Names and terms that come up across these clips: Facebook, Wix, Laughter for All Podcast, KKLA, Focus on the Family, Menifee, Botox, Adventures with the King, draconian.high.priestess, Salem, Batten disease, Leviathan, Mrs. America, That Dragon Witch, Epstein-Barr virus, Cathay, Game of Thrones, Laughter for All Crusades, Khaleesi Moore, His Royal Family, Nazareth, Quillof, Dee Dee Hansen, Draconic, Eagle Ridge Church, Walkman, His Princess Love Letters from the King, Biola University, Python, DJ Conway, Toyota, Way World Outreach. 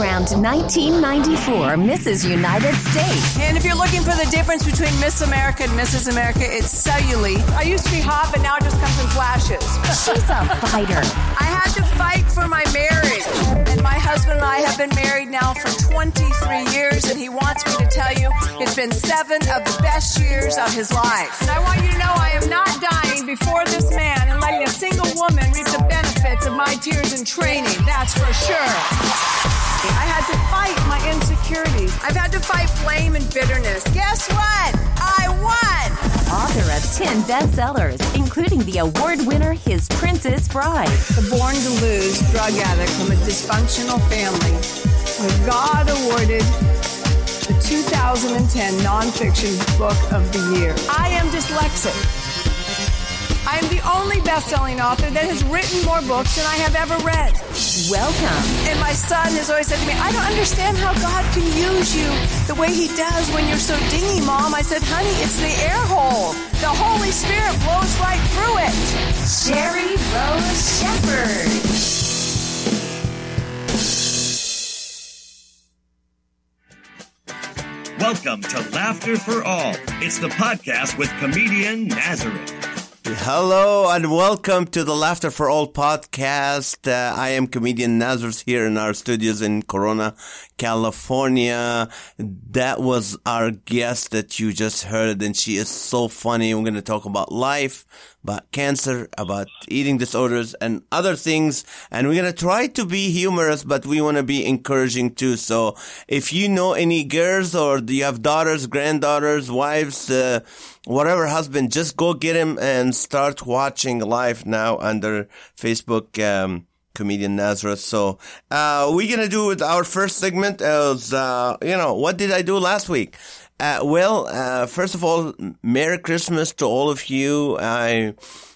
crowned 1994 Mrs. United States. And if you're looking for the difference between Miss America and Mrs. America, it's cellulite. I used to be hot, but now it just comes in flashes. She's a fighter. I had to fight for my marriage. And my husband and I have been married now for 23 years, and he wants me to tell you it's been 7 of the best years of his life. And I want you to know I am not dying before this man and letting a single woman reap the benefits of my tears and training, that's for sure. I had to fight my insecurities. I've had to fight blame and bitterness. Guess what? I won! Author of 10 bestsellers, including the award winner His Princess Bride. The born to lose drug addict from a dysfunctional family was God awarded the 2010 nonfiction book of the year. I am dyslexic. I am the only best-selling author that has written more books than I have ever read. Welcome. And my son has always said to me, I don't understand how God can use you the way he does when you're so dingy, Mom. I said, honey, it's the air hole. The Holy Spirit blows right through it. Sheri Rose Shepherd. Welcome to Laughter for All. It's the podcast with comedian Nazareth. Hello and welcome to the Laughter for All podcast. I am comedian Nazareth here in our studios in Corona, California. That was our guest that you just heard, and she is so funny. We're going to talk about life, about cancer, about eating disorders and other things. And we're going to try to be humorous, but we want to be encouraging too. So if you know any girls or do you have daughters, granddaughters, wives, whatever husband, just go get him and start watching live now under Facebook, comedian Nazareth. So, we're going to do with our first segment as, what did I do last week? First of all, Merry Christmas to all of you. I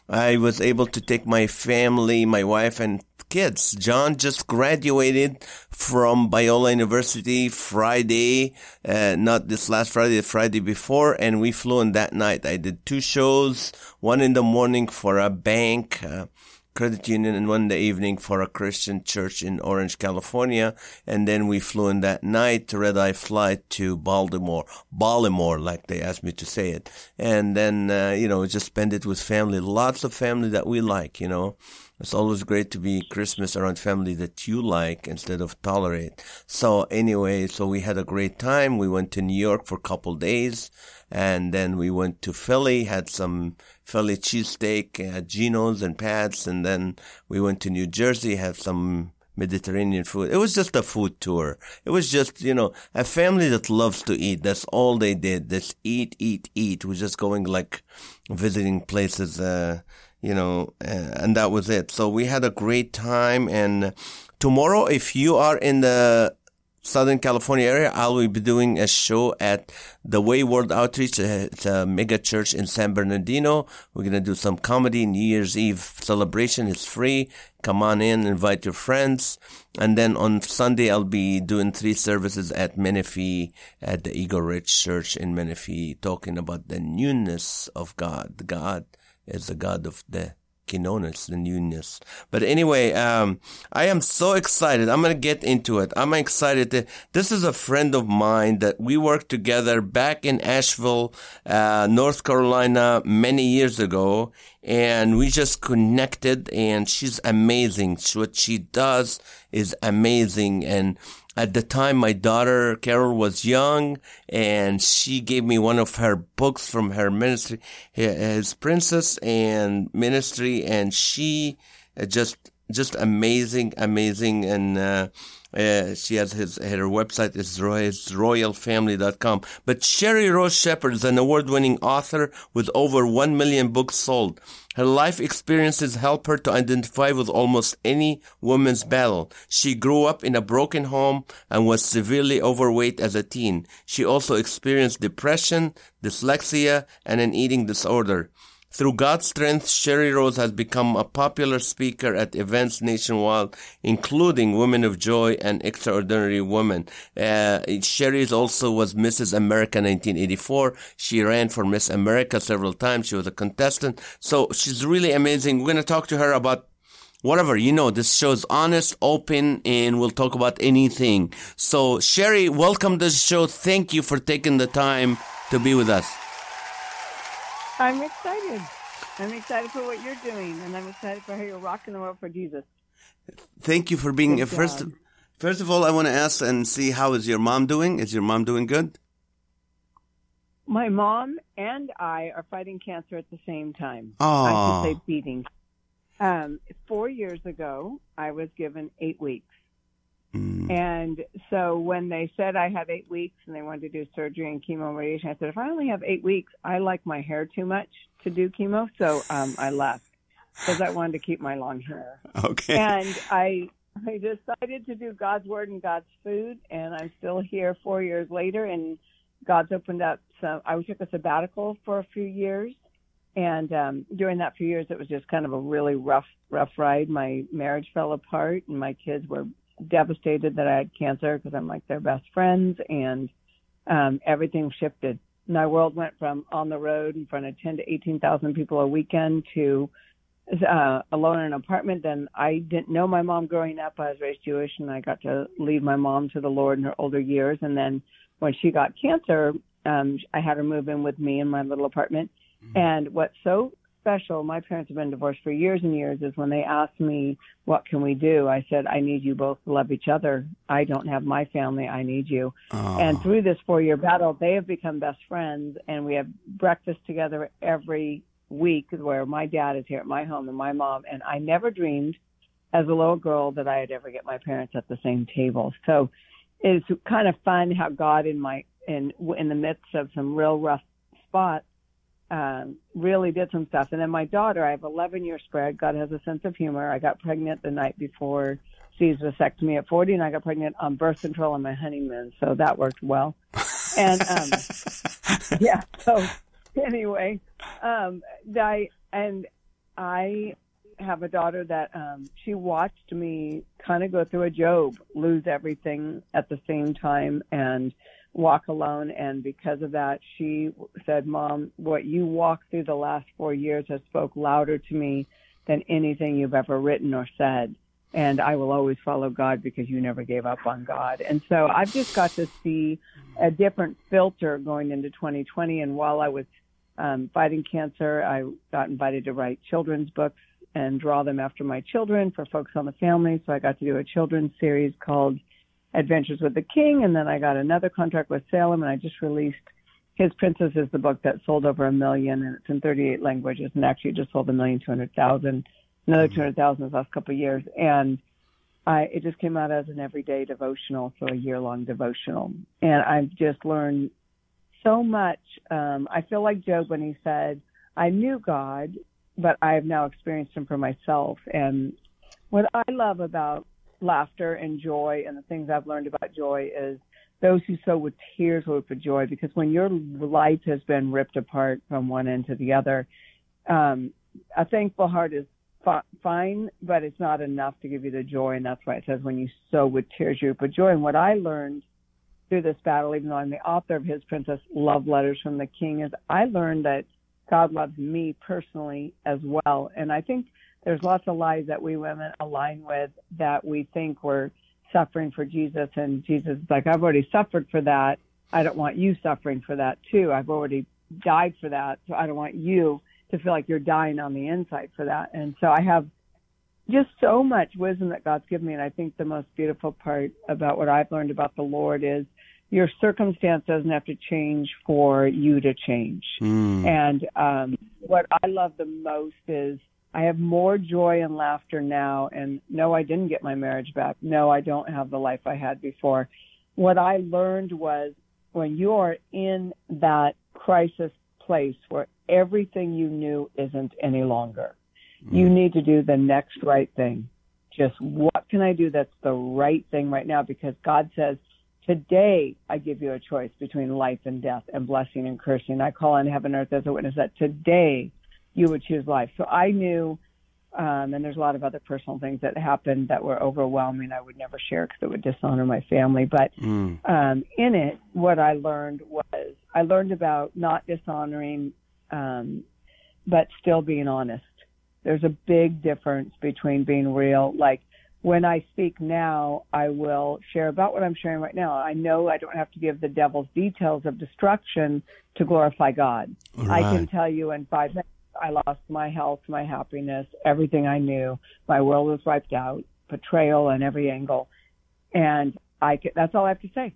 was able to take my family, my wife and kids. John just graduated from Biola University Friday, not this last Friday, the Friday before, and we flew in that night. I did 2 shows, one in the morning for a bank, credit union, and one in the evening for a Christian church in Orange, California. And then we flew in that night, red-eye flight to Baltimore, like they asked me to say it. And then, just spend it with family, lots of family that we like, It's always great to be Christmas around family that you like instead of tolerate. So we had a great time. We went to New York for a couple days, and then we went to Philly, had some Philly cheesesteak at Geno's and Pat's, and then we went to New Jersey, had some Mediterranean food. It was just a food tour. It was just, a family that loves to eat. That's all they did. Just eat, eat, eat. We're just going like visiting places, and that was it. So we had a great time. And tomorrow, if you are in the Southern California area, I will be doing a show at the Way World Outreach. It's a mega church in San Bernardino. We're going to do some comedy. New Year's Eve celebration is free. Come on in, invite your friends. And then on Sunday, I'll be doing 3 services at Menifee, at the Eagle Ridge Church in Menifee, talking about the newness of God. God is the God of the Kenonis, the newness. But anyway, I am so excited. I'm going to get into it. I'm excited. This is a friend of mine that we worked together back in Asheville, North Carolina, many years ago. And we just connected, and she's amazing. What she does is amazing. And at the time, my daughter, Carol, was young, and she gave me one of her books from her ministry, His Princess and Ministry, and she just amazing. And she has her website is HisRoyalFamily.com. But Sheri Rose Shepherd is an award-winning author with over 1 million books sold. Her life experiences help her to identify with almost any woman's battle. She grew up in a broken home and was severely overweight as a teen. She also experienced depression, dyslexia, and an eating disorder. Through God's strength, Sheri Rose has become a popular speaker at events nationwide, including Women of Joy and Extraordinary Women. Sheri also was Mrs. America 1984. She ran for Miss America several times. She was a contestant. So she's really amazing. We're going to talk to her about whatever, you know, this show is honest, open, and we'll talk about anything. So, Sheri, welcome to the show. Thank you for taking the time to be with us. I'm excited. I'm excited for what you're doing, and I'm excited for how you're rocking the world for Jesus. Thank you for being here. First of all, I want to ask and see, how is your mom doing? Is your mom doing good? My mom and I are fighting cancer at the same time. Oh. I should say beating. 4 years ago, I was given 8 weeks. Mm. And so when they said I have 8 weeks and they wanted to do surgery and chemo and radiation, I said, if I only have 8 weeks, I like my hair too much to do chemo. So I left because I wanted to keep my long hair. Okay. And I decided to do God's word and God's food. And I'm still here 4 years later. And God's opened up. So I took a sabbatical for a few years. And during that few years, it was just kind of a really rough ride. My marriage fell apart, and my kids were devastated that I had cancer because I'm like their best friends, and everything shifted. My world went from on the road in front of 10 to 18,000 people a weekend to alone in an apartment. Then I didn't know my mom growing up. I was raised Jewish, and I got to lead my mom to the Lord in her older years. And then when she got cancer, I had her move in with me in my little apartment. And what's so special, my parents have been divorced for years and years, is when they asked me, what can we do? I said, I need you both to love each other. I don't have my family. I need you. Oh. And through this 4-year battle, they have become best friends. And we have breakfast together every week where my dad is here at my home and my mom. And I never dreamed as a little girl that I'd ever get my parents at the same table. So it's kind of fun how God in the midst of some real rough spots, really did some stuff. And then my daughter, I have 11-year spread. God has a sense of humor. I got pregnant the night before C's vasectomy at 40, and I got pregnant on birth control on my honeymoon. So that worked well. And yeah. So anyway, I have a daughter that she watched me kind of go through a Job, lose everything at the same time, and walk alone. And because of that, she said, Mom, what you walked through the last 4 years has spoke louder to me than anything you've ever written or said. And I will always follow God because you never gave up on God. And so I've just got to see a different filter going into 2020. And while I was fighting cancer, I got invited to write children's books and draw them after my children for Focus on the Family. So I got to do a children's series called Adventures with the King, and then I got another contract with Salem, and I just released His Princess is the book that sold over 1 million, and it's in 38 languages, and actually just sold 1,200,000, another 200,000 in the last couple of years, and it just came out as an everyday devotional, so a year-long devotional, and I've just learned so much. I feel like Job when he said, I knew God, but I have now experienced him for myself, and what I love about laughter and joy, and the things I've learned about joy is those who sow with tears will reap with joy, because when your life has been ripped apart from one end to the other, a thankful heart is fine, but it's not enough to give you the joy, and that's why it says when you sow with tears, you reap with joy. And what I learned through this battle, even though I'm the author of His Princess Love Letters from the King, is I learned that God loves me personally as well, and I think there's lots of lies that we women align with that we think we're suffering for Jesus. And Jesus is like, I've already suffered for that. I don't want you suffering for that too. I've already died for that. So I don't want you to feel like you're dying on the inside for that. And so I have just so much wisdom that God's given me. And I think the most beautiful part about what I've learned about the Lord is your circumstance doesn't have to change for you to change. Mm. And what I love the most is I have more joy and laughter now, and no, I didn't get my marriage back. No, I don't have the life I had before. What I learned was when you are in that crisis place where everything you knew isn't any longer, you need to do the next right thing. Just what can I do that's the right thing right now? Because God says, today I give you a choice between life and death and blessing and cursing. I call on heaven and earth as a witness that today you would choose life. So I knew, and there's a lot of other personal things that happened that were overwhelming. I would never share because it would dishonor my family. But in it, what I learned was I learned about not dishonoring, but still being honest. There's a big difference between being real. Like when I speak now, I will share about what I'm sharing right now. I know I don't have to give the devil's details of destruction to glorify God. Right. I can tell you in 5 minutes, I lost my health, my happiness, everything I knew. My world was wiped out, betrayal on every angle. And that's all I have to say.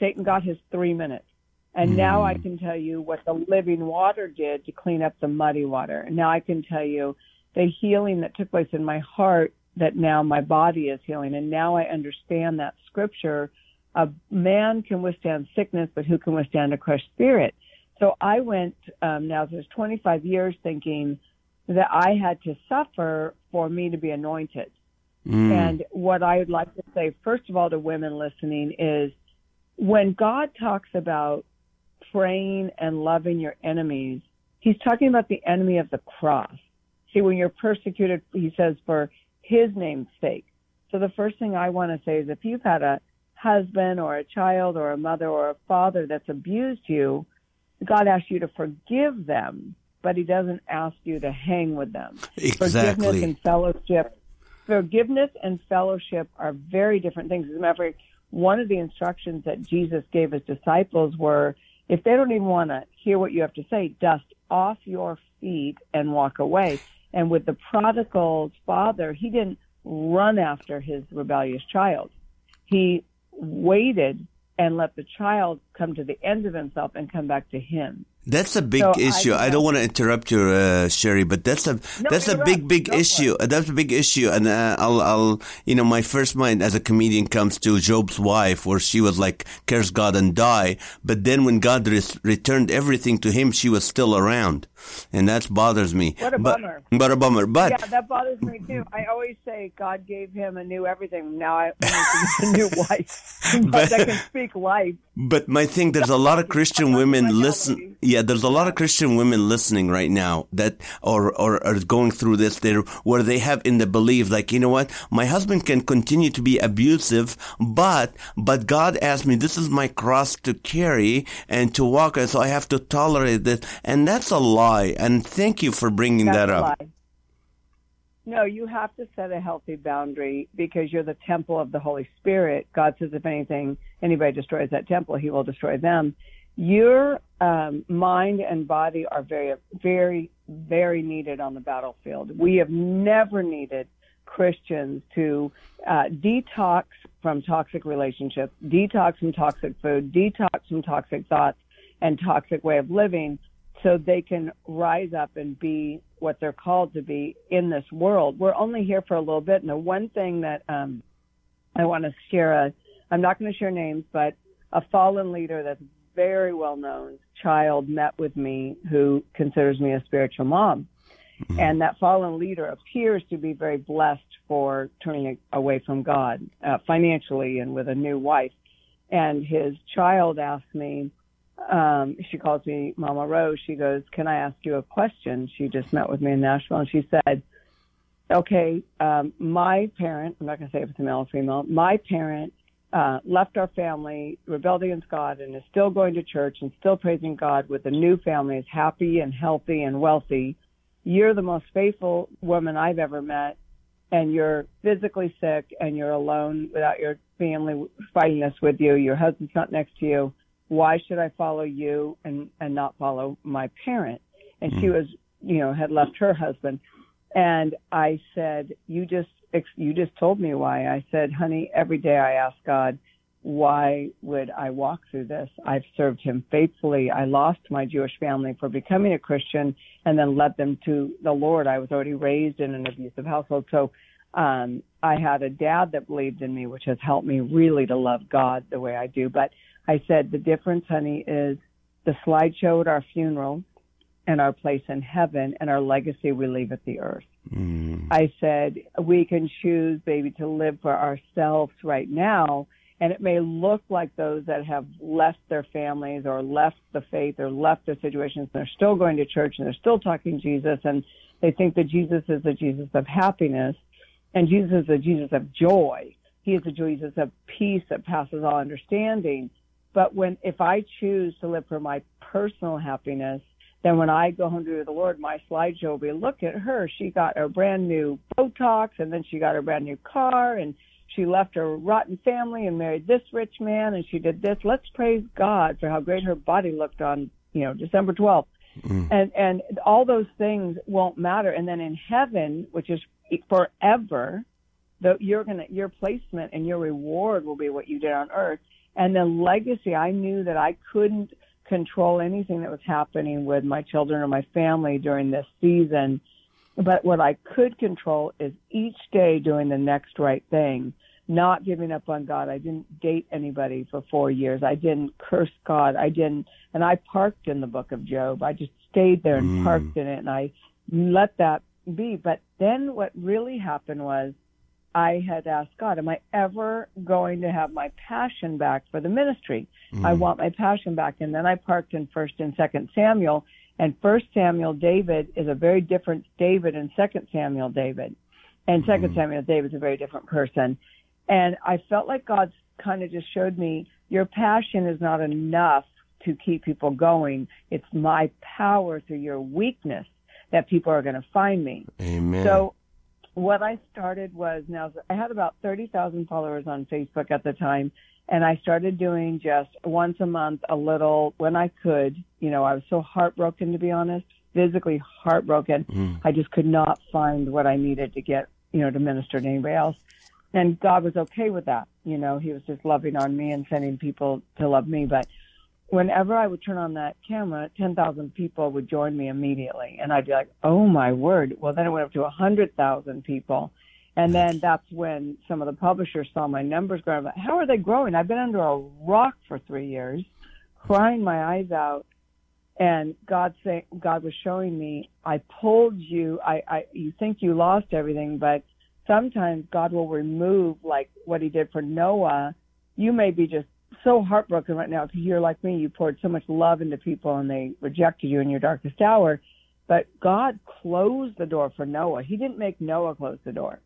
Satan got his 3 minutes. And now I can tell you what the living water did to clean up the muddy water. And now I can tell you the healing that took place in my heart, that now my body is healing. And now I understand that scripture, a man can withstand sickness, but who can withstand a crushed spirit? So I went, now there's 25 years thinking that I had to suffer for me to be anointed. And what I would like to say, first of all, to women listening is when God talks about praying and loving your enemies, he's talking about the enemy of the cross. See, when you're persecuted, he says, for his name's sake. So the first thing I want to say is if you've had a husband or a child or a mother or a father that's abused you, God asks you to forgive them, but he doesn't ask you to hang with them. Exactly. Forgiveness and fellowship are very different things. As a matter of fact, one of the instructions that Jesus gave his disciples were, if they don't even want to hear what you have to say, dust off your feet and walk away. And with the prodigal's father, he didn't run after his rebellious child. He waited and let the child come to the end of himself and come back to him. That's a big issue. I don't want to interrupt you, Sheri, but that's a big issue. That's a big issue, and I'll my first mind as a comedian comes to Job's wife, where she was like, "Curse God and die," but then when God returned everything to him, she was still around, and that bothers me. What a bummer! But yeah, that bothers me too. I always say God gave him a new everything. Now I need a new wife, but I can speak life. But my thing, there's a lot of Christian women listen. Yeah, there's a lot of Christian women listening right now that are going through this there where they have in the belief like, you know what, my husband can continue to be abusive, but God asked me, this is my cross to carry and to walk, so I have to tolerate this. And that's a lie. And thank you for bringing that up. Lie. No, you have to set a healthy boundary because you're the temple of the Holy Spirit. God says, if anything, anybody destroys that temple, he will destroy them. Your mind and body are very, very, very needed on the battlefield. We have never needed Christians to detox from toxic relationships, detox from toxic food, detox from toxic thoughts and toxic way of living so they can rise up and be what they're called to be in this world. We're only here for a little bit. And the one thing that I want to share, I'm not going to share names, but a fallen leader that's very well-known child met with me who considers me a spiritual mom. Mm-hmm. And that fallen leader appears to be very blessed for turning away from God financially and with a new wife. And his child asked me, she calls me Mama Rose. She goes, can I ask you a question? She just met with me in Nashville. And she said, okay, my parent, I'm not going to say if it's a male or female, my parent left our family, rebelled against God, and is still going to church and still praising God with a new family, is happy and healthy and wealthy. You're the most faithful woman I've ever met, and you're physically sick, and you're alone without your family fighting this with you. Your husband's not next to you. Why should I follow you and not follow my parent? And she was, had left her husband. And I said, you just told me why. I said, honey, every day I ask God, why would I walk through this? I've served him faithfully. I lost my Jewish family for becoming a Christian and then led them to the Lord. I was already raised in an abusive household. So I had a dad that believed in me, which has helped me really to love God the way I do. But I said, the difference, honey, is the slideshow at our funeral and our place in heaven and our legacy we leave at the earth. I said, we can choose, baby, to live for ourselves right now. And it may look like those that have left their families or left the faith or left their situations, and they're still going to church and they're still talking Jesus. And they think that Jesus is the Jesus of happiness and Jesus is the Jesus of joy. He is the Jesus of peace that passes all understanding. But if I choose to live for my personal happiness, Then when I go home to the Lord, my slideshow will be, look at her. She got a brand new Botox, and then she got a brand new car, and she left her rotten family and married this rich man, and she did this. Let's praise God for how great her body looked on, December 12th. Mm. And all those things won't matter. And then in heaven, which is forever, your placement and your reward will be what you did on earth. And the legacy, I knew that I couldn't control anything that was happening with my children or my family during this season. But what I could control is each day doing the next right thing, not giving up on God. I didn't date anybody for 4 years. I didn't curse God. And I parked in the book of Job. I just stayed there and parked in it, and I let that be. But then what really happened was I had asked God, am I ever going to have my passion back for the ministry? I want my passion back. And then I parked in 1st and 2nd Samuel. And 1st Samuel David is a very different David than 2nd Samuel David. And 2nd Samuel David is a very different person. And I felt like God kind of just showed me, your passion is not enough to keep people going. It's my power through your weakness that people are going to find me. Amen. So what I started was, now I had about 30,000 followers on Facebook at the time, and I started doing just once a month a little when I could. I was so heartbroken, to be honest, physically heartbroken. I just could not find what I needed to get, to minister to anybody else. And God was okay with that. He was just loving on me and sending people to love me. But whenever I would turn on that camera, 10,000 people would join me immediately. And I'd be like, oh, my word. Well, then it went up to 100,000 people. And then that's when some of the publishers saw my numbers growing. Like, how are they growing? I've been under a rock for 3 years, crying my eyes out. And God was showing me, I pulled you. You think you lost everything, but sometimes God will remove, like what he did for Noah. You may be just so heartbroken right now because you're like me. You poured so much love into people and they rejected you in your darkest hour. But God closed the door for Noah. He didn't make Noah close the door.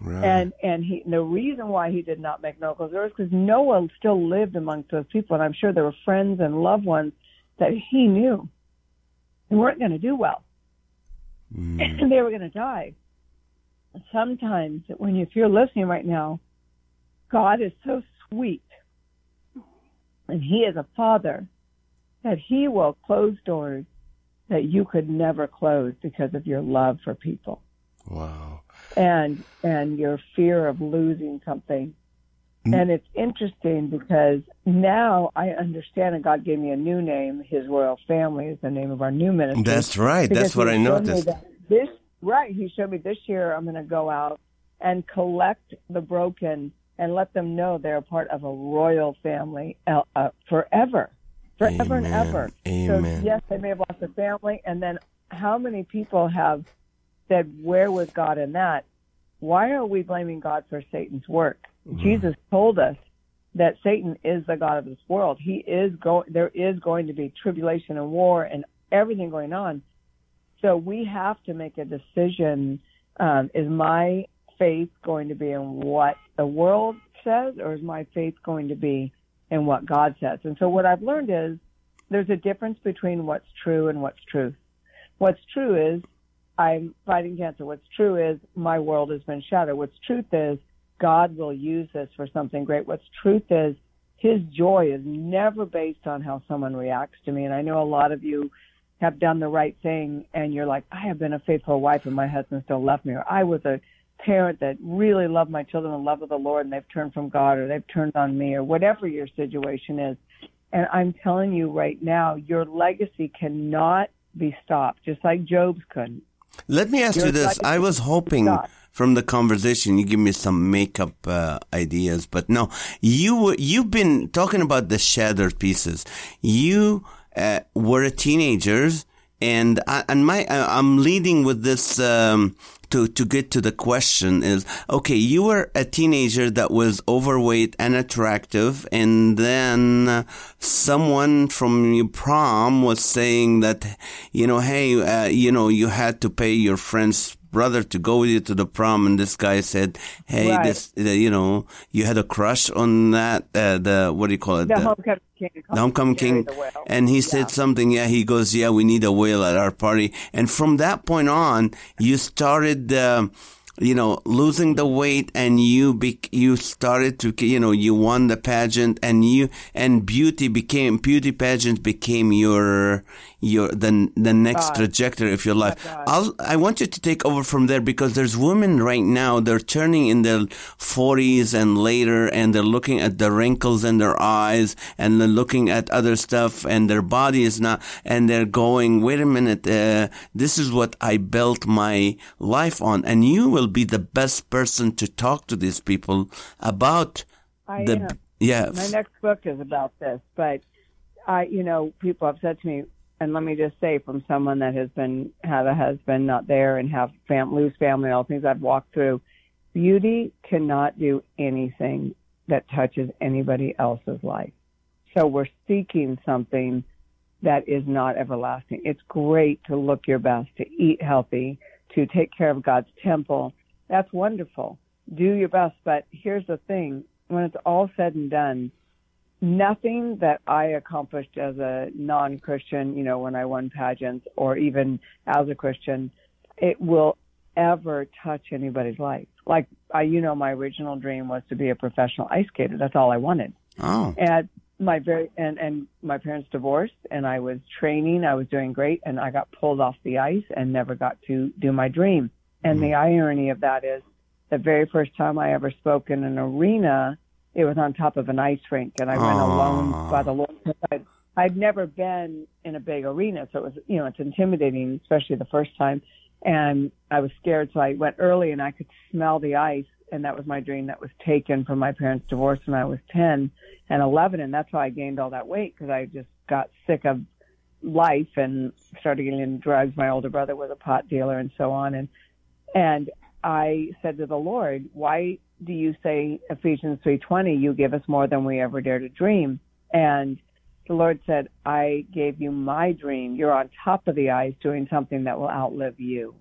Right. And the reason why he did not make Noah close the door is because Noah still lived amongst those people. And I'm sure there were friends and loved ones that he knew they weren't going to do well. And they were going to die. Sometimes if you're listening right now, God is so sweet, and he is a father, that he will close doors that you could never close because of your love for people. Wow. And your fear of losing something. And it's interesting because now I understand, and God gave me a new name. His Royal Family is the name of our new ministry. That's right. That's what I noticed. Right. He showed me this year I'm going to go out and collect the broken and let them know they're a part of a royal family forever Amen. And ever. Amen. So, yes, they may have lost a family. And then how many people have said, where was God in that? Why are we blaming God for Satan's work? Jesus told us that Satan is the God of this world. There is going to be tribulation and war and everything going on. So we have to make a decision. Is my faith going to be in what the world says, or is my faith going to be in what God says? And so what I've learned is there's a difference between what's true and what's truth. What's true is I'm fighting cancer. What's true is my world has been shattered. What's truth is God will use this for something great. What's truth is his joy is never based on how someone reacts to me. And I know a lot of you have done the right thing, and you're like, I have been a faithful wife, and my husband still left me, or I was a parent that really loved my children and loved the Lord, and they've turned from God, or they've turned on me, or whatever your situation is. And I'm telling you right now, your legacy cannot be stopped, just like Job's couldn't. Let me ask you this. I was hoping from the conversation you give me some makeup ideas, but no, you've been talking about the shattered pieces. You were teenagers, and I'm leading with this to get to the question is, okay, you were a teenager that was overweight and attractive, and then someone from your prom was saying that, hey, you had to pay your friend's brother to go with you to the prom, and this guy said, "Hey, right. This, you know, you had a crush on that the what do you call it? The homecoming king. The homecoming king." And he said something. Yeah, he goes, "Yeah, we need a whale at our party." And from that point on, you started. You know, losing the weight, and you started to, you know, you won the pageant, and beauty pageant became your next trajectory of your life. I want you to take over from there, because there's women right now, they're turning in their 40s and later, and they're looking at the wrinkles in their eyes, and they're looking at other stuff, and their body is not, and they're going, wait a minute, this is what I built my life on. And you will be the best person to talk to these people about. My next book is about this, but you know, people have said to me, and let me just say, from someone that has had a husband not there and have lose family and all the things I've walked through, beauty cannot do anything that touches anybody else's life. So we're seeking something that is not everlasting. It's great to look your best, to eat healthy, to take care of God's temple. That's wonderful. Do your best. But here's the thing. When it's all said and done, nothing that I accomplished as a non-Christian, you know, when I won pageants, or even as a Christian, it will ever touch anybody's life. Like, you know, my original dream was to be a professional ice skater. That's all I wanted. Oh. And my parents divorced, and I was training. I was doing great, and I got pulled off the ice and never got to do my dream. And the irony of that is the very first time I ever spoke in an arena, it was on top of an ice rink, and I went alone by the Lord. I'd never been in a big arena, so it was, you know, it's intimidating, especially the first time. And I was scared, so I went early, and I could smell the ice. And that was my dream that was taken from my parents' divorce when I was 10 and 11. And that's how I gained all that weight, because I just got sick of life and started getting into drugs. My older brother was a pot dealer and so on. And I said to the Lord, why do you say, Ephesians 3:20, you give us more than we ever dare to dream? And the Lord said, I gave you my dream. You're on top of the ice doing something that will outlive you.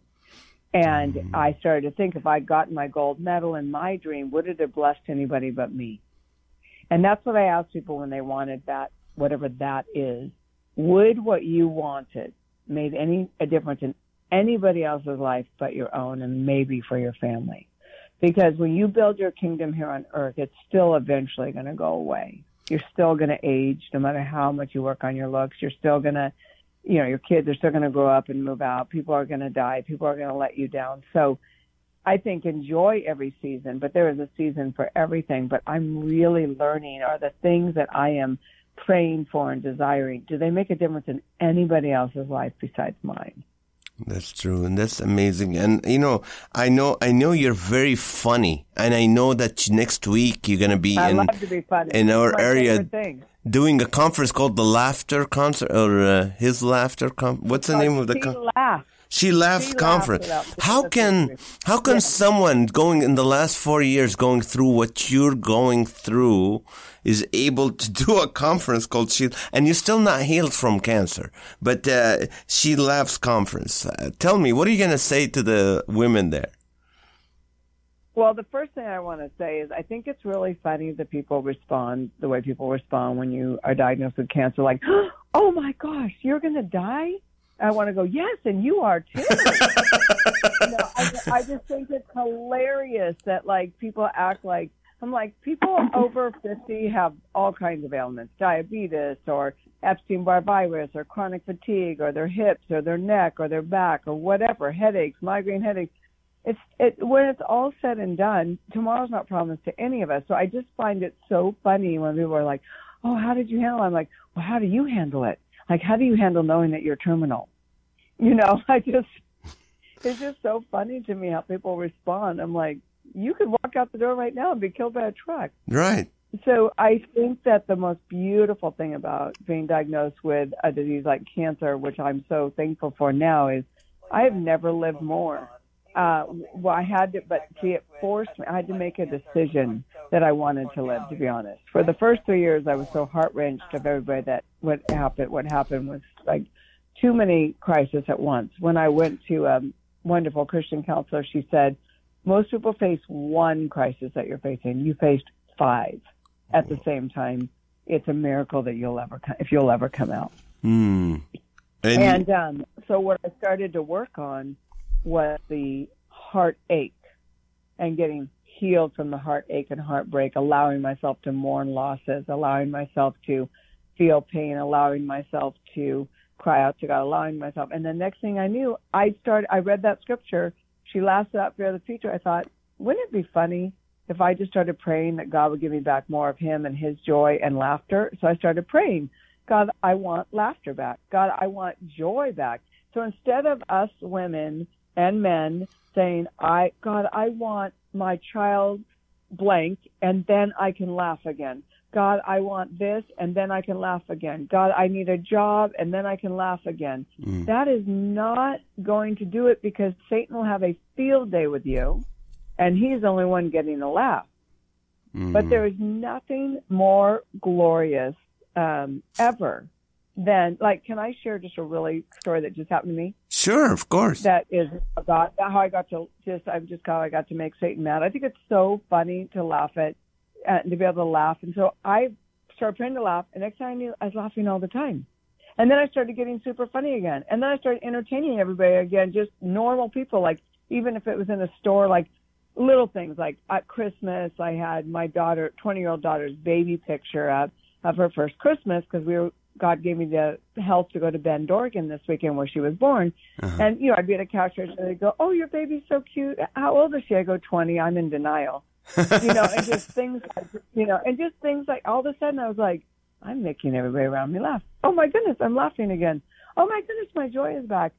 And I started to think, if I'd gotten my gold medal in my dream, would it have blessed anybody but me? And that's what I asked people when they wanted that, whatever that is. Would what you wanted made a difference in anybody else's life but your own, and maybe for your family? Because when you build your kingdom here on earth, it's still eventually going to go away. You're still going to age, no matter how much you work on your looks. You're still going to, you know, your kids are still going to grow up and move out. People are going to die. People are going to let you down. So I think enjoy every season, but there is a season for everything. But I'm really learning, are the things that I am praying for and desiring, do they make a difference in anybody else's life besides mine? That's true. And that's amazing. And, you know, I know you're very funny. And I know that next week you're going to be in our area doing a conference called the Laughter Concert, or His Laughter Conference. What's the name of the conference? She Laughs Conference. How can someone going in the last 4 years going through what you're going through is able to do a conference called She? And you're still not healed from cancer, but She Laughs Conference. Tell me, what are you going to say to the women there? Well, the first thing I want to say is I think it's really funny that people respond the way people respond when you are diagnosed with cancer. Like, oh my gosh, you're going to die? I want to go, yes, and you are too. I just think it's hilarious that, like, people act like, I'm like, people over 50 have all kinds of ailments, diabetes or Epstein-Barr virus or chronic fatigue or their hips or their neck or their back or whatever, headaches, migraine headaches. When it's all said and done, tomorrow's not promised to any of us. So I just find it so funny when people are like, oh, how did you handle it? I'm like, well, how do you handle it? Like, how do you handle knowing that you're terminal? You know, it's just so funny to me how people respond. I'm like, you could walk out the door right now and be killed by a truck. Right. So I think that the most beautiful thing about being diagnosed with a disease like cancer, which I'm so thankful for now, is I have never lived more. It forced me. I had to make a decision that I wanted to live, to be honest. For the first 3 years, I was so heart-wrenched of everybody that what happened was like too many crises at once. When I went to wonderful Christian counselor, she said, most people face one crisis that you're facing. You faced five at the same time. It's a miracle that you'll ever come out. Mm. And so what I started to work on was the heartache and getting healed from the heartache and heartbreak, allowing myself to mourn losses, allowing myself to feel pain, allowing myself to cry out to God, allowing myself. And the next thing I knew, I read that scripture, She Laughs Out for the Future. I thought, wouldn't it be funny if I just started praying that God would give me back more of him and his joy and laughter? So I started praying, God, I want laughter back. God, I want joy back. So instead of us women and men saying, God, I want my child blank, and then I can laugh again. God, I want this, and then I can laugh again. God, I need a job, and then I can laugh again. Mm. That is not going to do it, because Satan will have a field day with you, and he's the only one getting a laugh. Mm. But there is nothing more glorious ever than, like, can I share just a really story that just happened to me? Sure, of course. That is about how I got to make Satan mad. I think it's so funny to laugh at. And to be able to laugh. And so I started trying to laugh. And next time I knew, I was laughing all the time. And then I started getting super funny again. And then I started entertaining everybody again, just normal people. Like, even if it was in a store, like little things. Like at Christmas, I had my daughter, 20-year-old daughter's baby picture of her first Christmas, because God gave me the health to go to Bend, Oregon this weekend where she was born. Uh-huh. And, you know, I'd be at a couch and they'd go, oh, your baby's so cute. How old is she? I go, 20. I'm in denial. You know, and just things like, all of a sudden I was like, I'm making everybody around me laugh. Oh, my goodness, I'm laughing again. Oh, my goodness, my joy is back.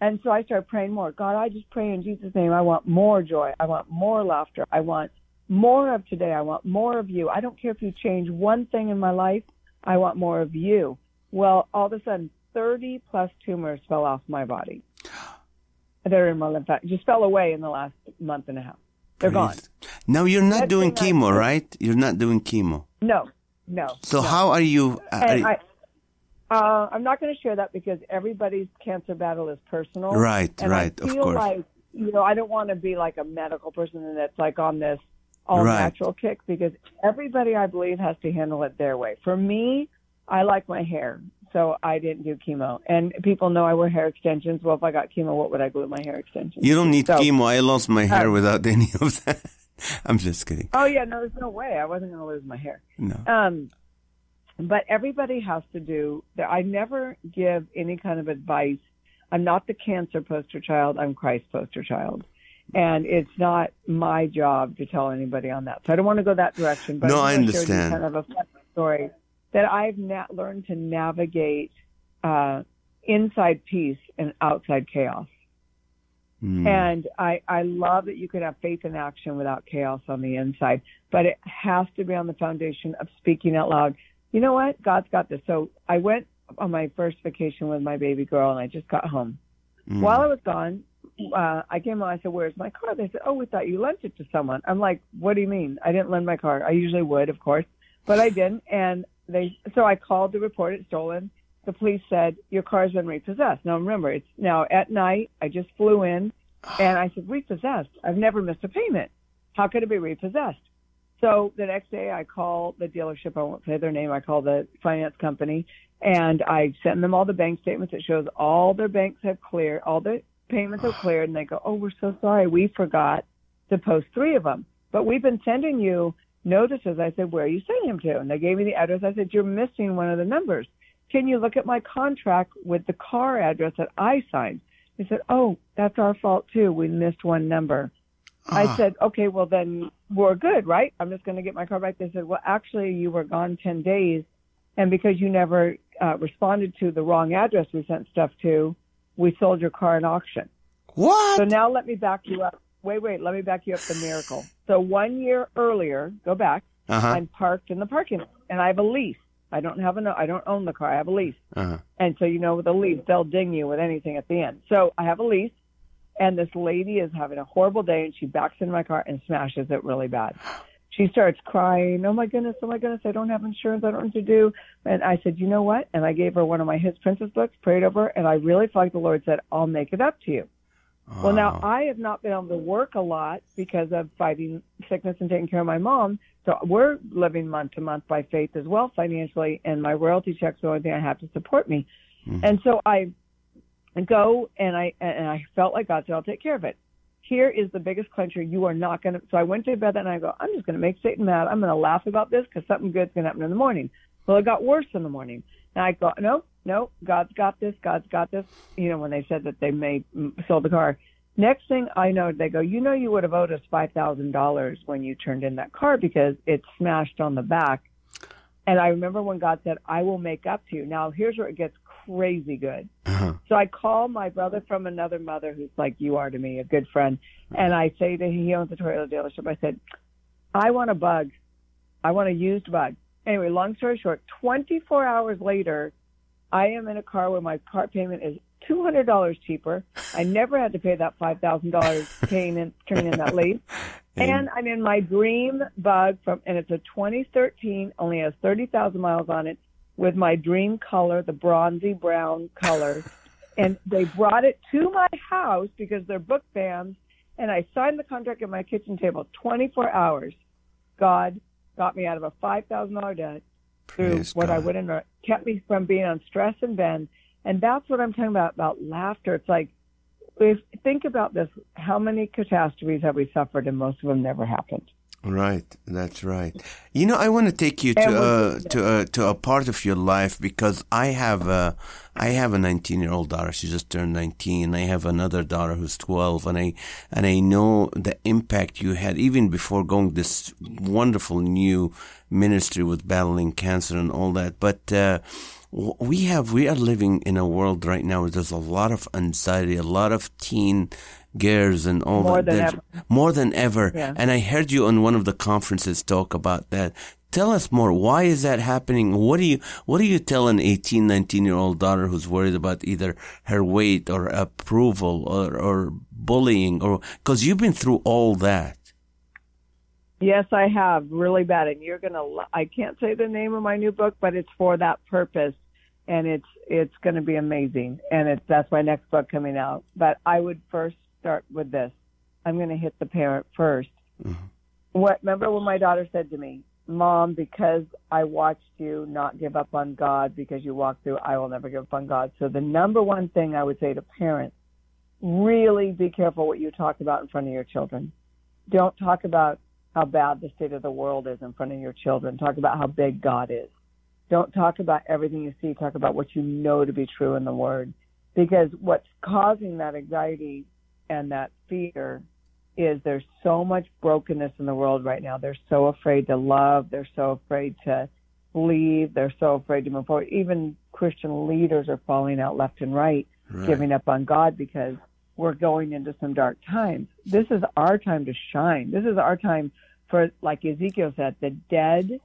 And so I started praying more. God, I just pray in Jesus' name, I want more joy. I want more laughter. I want more of today. I want more of you. I don't care if you change one thing in my life. I want more of you. Well, all of a sudden, 30-plus tumors fell off my body. They're in my lymphatic. Just fell away in the last month and a half. They're gone. Now, you're not doing chemo, right? You're not doing chemo. No. So how are you? I'm not going to share that, because everybody's cancer battle is personal. Right, of course. I feel like, you know, I don't want to be like a medical person that's like on this all-natural kick, because everybody, I believe, has to handle it their way. For me, I like my hair, so I didn't do chemo. And people know I wear hair extensions. Well, if I got chemo, what would I glue my hair extensions? You don't need chemo. I lost my hair without any of that. I'm just kidding. Oh, yeah, no, there's no way. I wasn't going to lose my hair. No. But everybody has to do that. I never give any kind of advice. I'm not the cancer poster child. I'm Christ poster child. And it's not my job to tell anybody on that. So I don't want to go that direction. But I understand. Kind of a funny story that I've learned to navigate inside peace and outside chaos. Mm. And I love that you can have faith in action without chaos on the inside. But it has to be on the foundation of speaking out loud. You know what? God's got this. So I went on my first vacation with my baby girl, and I just got home. Mm. While I was gone, I came home. I said, where's my car? They said, oh, we thought you lent it to someone. I'm like, what do you mean? I didn't lend my car. I usually would, of course, but I didn't. And so I called to report it stolen. The police said, your car's been repossessed. Now, remember, it's now at night. I just flew in, and I said, repossessed? I've never missed a payment. How could it be repossessed? So the next day I call the dealership. I won't say their name. I call the finance company, and I send them all the bank statements. It shows all their banks have cleared, all the payments are cleared, and they go, oh, we're so sorry. We forgot to post 3 of them. But we've been sending you notices. I said, where are you sending them to? And they gave me the address. I said, you're missing one of the numbers. Can you look at my contract with the car address that I signed? They said, oh, that's our fault too. We missed one number. I said, okay, well then we're good, right? I'm just going to get my car back. They said, well, actually you were gone 10 days. And because you never responded to the wrong address we sent stuff to, we sold your car in auction. What? So now let me back you up. Wait, let me back you up the miracle. So 1 year earlier, go back, I'm parked in the parking lot, and I have a lease. I don't own the car. I have a lease. Uh-huh. And so, you know, with a lease, they'll ding you with anything at the end. So I have a lease, and this lady is having a horrible day, and she backs into my car and smashes it really bad. She starts crying, oh, my goodness, I don't have insurance, I don't know what to do. And I said, you know what? And I gave her one of my His Princess books, prayed over, and I really felt like the Lord said, I'll make it up to you. Well, now, I have not been able to work a lot because of fighting sickness and taking care of my mom. So we're living month to month by faith as well financially, and my royalty check's the only thing I have to support me. Mm-hmm. And so I go, and I felt like God said, I'll take care of it. Here is the biggest clincher. You are not going to. So I went to bed, and I go, I'm just going to make Satan mad. I'm going to laugh about this because something good's going to happen in the morning. Well, it got worse in the morning. And I go, no, God's got this. God's got this. You know, when they said that they may sell the car. Next thing I know, they go, you know, you would have owed us $5,000 when you turned in that car because it smashed on the back. And I remember when God said, I will make up to you. Now, here's where it gets crazy good. Uh-huh. So I call my brother from another mother who's like you are to me, a good friend. Uh-huh. And I say to him, he owns a Toyota dealership. I said, I want a bug. I want a used bug. Anyway, long story short, 24 hours later, I am in a car where my part payment is $200 cheaper. I never had to pay that $5,000 turning in that lease. And I'm in my dream bug, and it's a 2013, only has 30,000 miles on it, with my dream color, the bronzy brown color. And they brought it to my house because they're book fans, and I signed the contract at my kitchen table. 24 hours. God got me out of a $5,000 debt through Praise what God. I wouldn't know. Kept me from being on stress and bend. And that's what I'm talking about laughter. It's like, think about this. How many catastrophes have we suffered, and most of them never happened? Right, that's right. You know, I want to take you to a part of your life because I have a 19-year-old daughter. She just turned 19. I have another daughter who's 12, and I know the impact you had even before going this wonderful new ministry with battling cancer and all that. But we are living in a world right now where there's a lot of anxiety, a lot of teen gears and all that. More than ever. Yeah. And I heard you on one of the conferences talk about that. Tell us more. Why is that happening? What do you tell an 18, 19-year-old daughter who's worried about either her weight or approval or bullying? Or because you've been through all that. Yes, I have, really bad. And you're going to, I can't say the name of my new book, but it's for that purpose. And it's going to be amazing. And that's my next book coming out. But I would first start with this. I'm going to hit the parent first. Mm-hmm. Remember when my daughter said to me, Mom, because I watched you not give up on God, because you walked through, I will never give up on God. So the number one thing I would say to parents, really be careful what you talk about in front of your children. Don't talk about how bad the state of the world is in front of your children. Talk about how big God is. Don't talk about everything you see. Talk about what you know to be true in the Word. Because what's causing that anxiety and that fear is there's so much brokenness in the world right now. They're so afraid to love. They're so afraid to leave. They're so afraid to move forward. Even Christian leaders are falling out left and right, giving up on God because we're going into some dark times. This is our time to shine. This is our time for, like Ezekiel said, the dead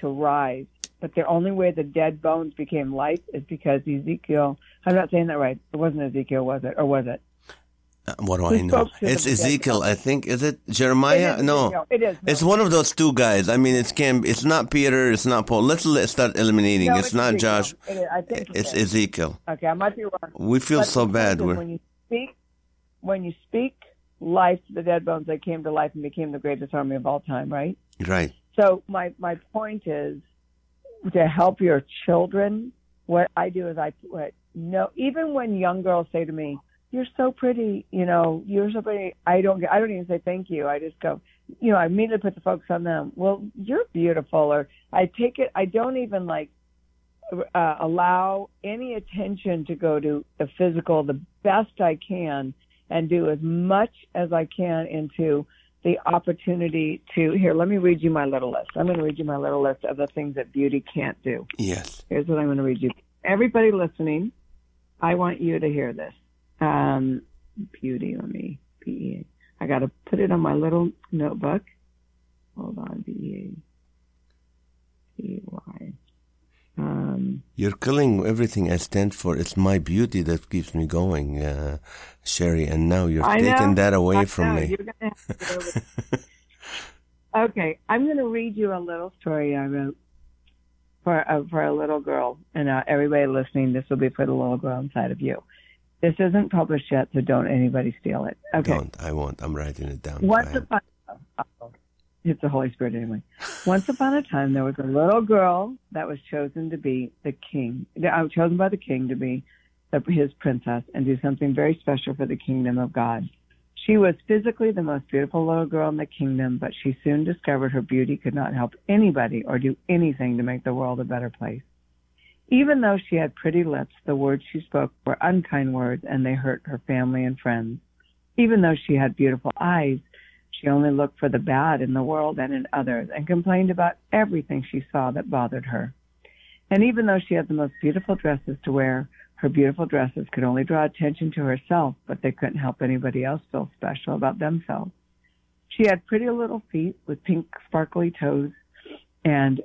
to rise. But the only way the dead bones became life is because Ezekiel, I'm not saying that right. It wasn't Ezekiel, was it? Or was it? What do I know? It's Ezekiel, I think. Is it Jeremiah? No, it is. It's one of those two guys. I mean, it's not Peter. It's not Paul. Let's start eliminating. No, it's not Ezekiel. Josh. It's Ezekiel. Okay, I might be wrong. We feel so bad. When you speak life to the dead bones, they came to life and became the greatest army of all time, right? Right. So my point is to help your children. What I do is even when young girls say to me, "You're so pretty," you're so pretty. I don't even say thank you. I just go, I immediately put the focus on them. Well, you're beautiful. Or I take it. I don't even allow any attention to go to the physical the best I can. And do as much as I can into the opportunity to... Here, let me read you my little list. I'm going to read you my little list of the things that beauty can't do. Yes. Here's what I'm going to read you. Everybody listening, I want you to hear this. Beauty, let me... B-E-A. I got to put it on my little notebook. Hold on, B-E-A-T-Y. You're killing everything I stand for. It's my beauty that keeps me going, Sheri, and now you're taking that away from me. You're gonna have to go with... Okay, I'm going to read you a little story I wrote for a little girl, and everybody listening, this will be for the little girl inside of you. This isn't published yet, so don't anybody steal it. Okay. Don't. I won't. I'm writing it down. It's the Holy Spirit anyway. Once upon a time, there was a little girl that was chosen to be the king. I was chosen by the king to be his princess and do something very special for the kingdom of God. She was physically the most beautiful little girl in the kingdom, but she soon discovered her beauty could not help anybody or do anything to make the world a better place. Even though she had pretty lips, the words she spoke were unkind words, and they hurt her family and friends. Even though she had beautiful eyes, she only looked for the bad in the world and in others, and complained about everything she saw that bothered her. And even though she had the most beautiful dresses to wear, her beautiful dresses could only draw attention to herself, but they couldn't help anybody else feel special about themselves. She had pretty little feet with pink sparkly toes and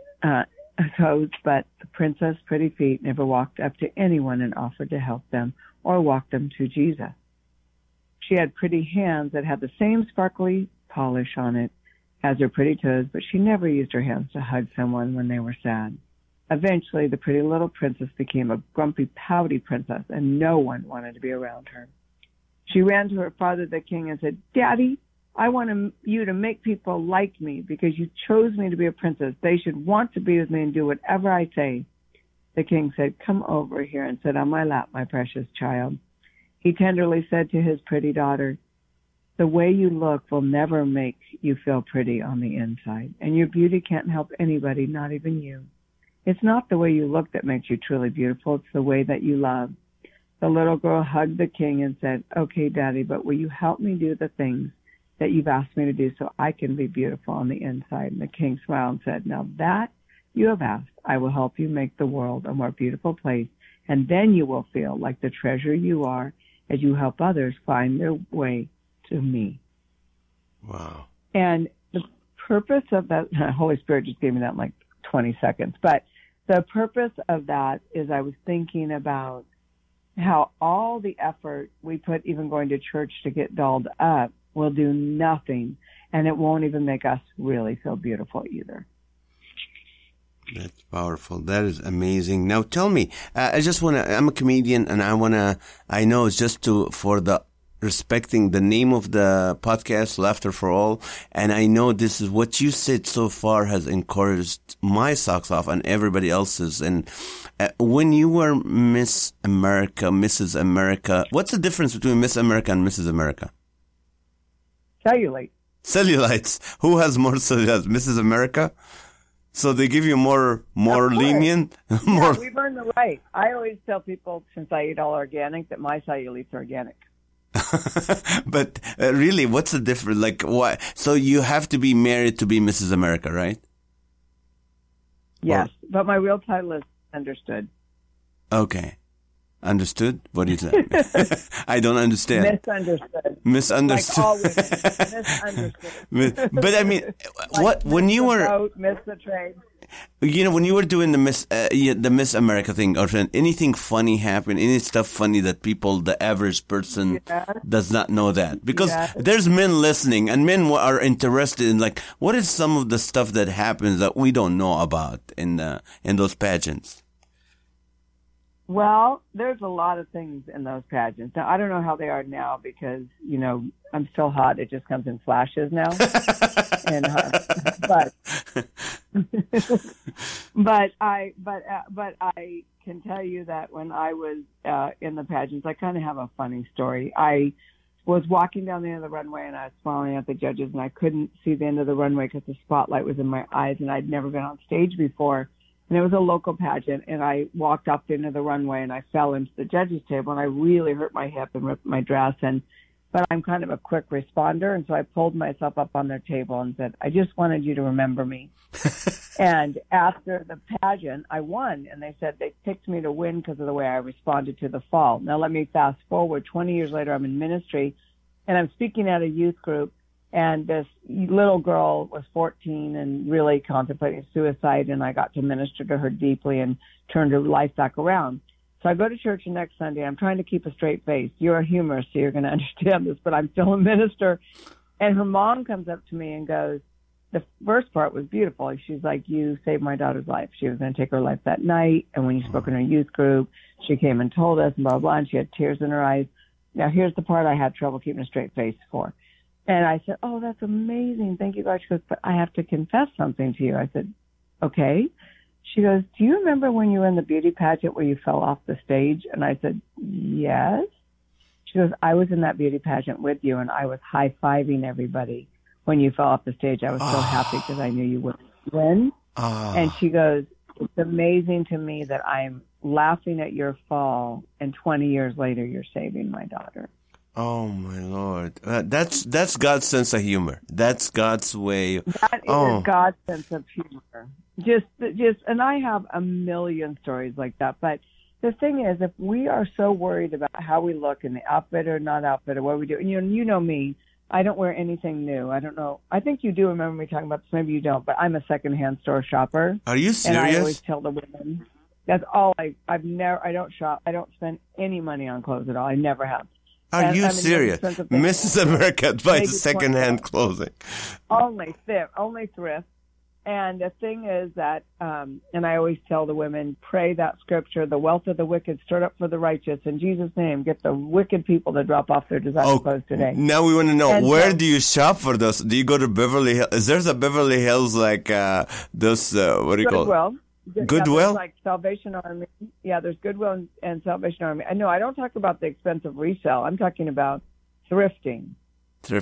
toes, but the princess' pretty feet never walked up to anyone and offered to help them or walk them to Jesus. She had pretty hands that had the same sparkly polish on it as her pretty toes, but she never used her hands to hug someone when they were sad. Eventually, the pretty little princess became a grumpy, pouty princess, and no one wanted to be around her. She ran to her father, the king, and said, "Daddy, I want you to make people like me because you chose me to be a princess. They should want to be with me and do whatever I say." The king said, "Come over here and sit on my lap, my precious child." He tenderly said to his pretty daughter, "The way you look will never make you feel pretty on the inside, and your beauty can't help anybody, not even you. It's not the way you look that makes you truly beautiful. It's the way that you love." The little girl hugged the king and said, "Okay, Daddy, but will you help me do the things that you've asked me to do so I can be beautiful on the inside?" And the king smiled and said, "Now that you have asked, I will help you make the world a more beautiful place, and then you will feel like the treasure you are as you help others find their way to me." Wow. And the purpose of that, Holy Spirit just gave me that in like 20 seconds, but the purpose of that is I was thinking about how all the effort we put even going to church to get dolled up will do nothing, and it won't even make us really feel beautiful either. That's powerful. That is amazing. Now tell me, I'm a comedian, and I know it's just for the respecting the name of the podcast, Laughter for All, and I know this is what you said so far has encouraged my socks off and everybody else's. And when you were Miss America, Mrs. America, what's the difference between Miss America and Mrs. America? Cellulites. Who has more cellulites? Mrs. America? So they give you more lenient? More... Yeah, we've earned the right. I always tell people, since I eat all organic, that my cellulites are organic. But really, what's the difference? Like, why? So you have to be married to be Mrs. America, right? Yes, or... but my real title is Understood. Okay. Understood? What is that? I don't understand. Misunderstood. Like always, misunderstood. But I mean, like what when you were boat, miss the train. You know, when you were doing the Miss America thing, or anything funny happened, any stuff funny that people, the average person, does not know that, because there's men listening, and men are interested in like what is some of the stuff that happens that we don't know about in those pageants. Well, there's a lot of things in those pageants. Now, I don't know how they are now because, you know, I'm still hot. It just comes in flashes now. But I can tell you that when I was in the pageants, I kind of have a funny story. I was walking down the end of the runway, and I was smiling at the judges, and I couldn't see the end of the runway because the spotlight was in my eyes, and I'd never been on stage before. And it was a local pageant, and I walked up into the runway, and I fell into the judges' table, and I really hurt my hip and ripped my dress. But I'm kind of a quick responder, and so I pulled myself up on their table and said, "I just wanted you to remember me." And after the pageant, I won, and they said they picked me to win because of the way I responded to the fall. Now let me fast forward. 20 years later, I'm in ministry, and I'm speaking at a youth group. And this little girl was 14 and really contemplating suicide, and I got to minister to her deeply and turned her life back around. So I go to church the next Sunday. I'm trying to keep a straight face. You're a humorist, so you're going to understand this, but I'm still a minister. And her mom comes up to me and goes, the first part was beautiful. She's like, you saved my daughter's life. She was going to take her life that night. And when you spoke in her youth group, she came and told us, blah, blah, and she had tears in her eyes. Now, here's the part I had trouble keeping a straight face for. And I said, oh, that's amazing. Thank you, God. She goes, but I have to confess something to you. I said, okay. She goes, do you remember when you were in the beauty pageant where you fell off the stage? And I said, yes. She goes, I was in that beauty pageant with you, and I was high-fiving everybody when you fell off the stage. I was so happy because I knew you would win. And she goes, it's amazing to me that I'm laughing at your fall, and 20 years later, you're saving my daughter. Oh, my Lord. That's God's sense of humor. That's God's way. That is God's sense of humor. Just, and I have a million stories like that. But the thing is, if we are so worried about how we look and the outfit or not outfit or what we do, and you know me, I don't wear anything new. I don't know. I think you do remember me talking about this. Maybe you don't, but I'm a secondhand store shopper. Are you serious? And I always tell the women, that's all I don't shop. I don't spend any money on clothes at all. I never have. Are you serious? Mrs. America buys secondhand clothing. Only thrift. And the thing is that, and I always tell the women, pray that scripture, the wealth of the wicked stirred up for the righteous. In Jesus' name, get the wicked people to drop off their designer clothes today. Now we want to know, where do you shop for those? Do you go to Beverly Hills? Is there a Beverly Hills like those, what do you call it? Goodwill? Like Salvation Army. Yeah, there's Goodwill and Salvation Army. No, I don't talk about the expensive resale. I'm talking about thrifting.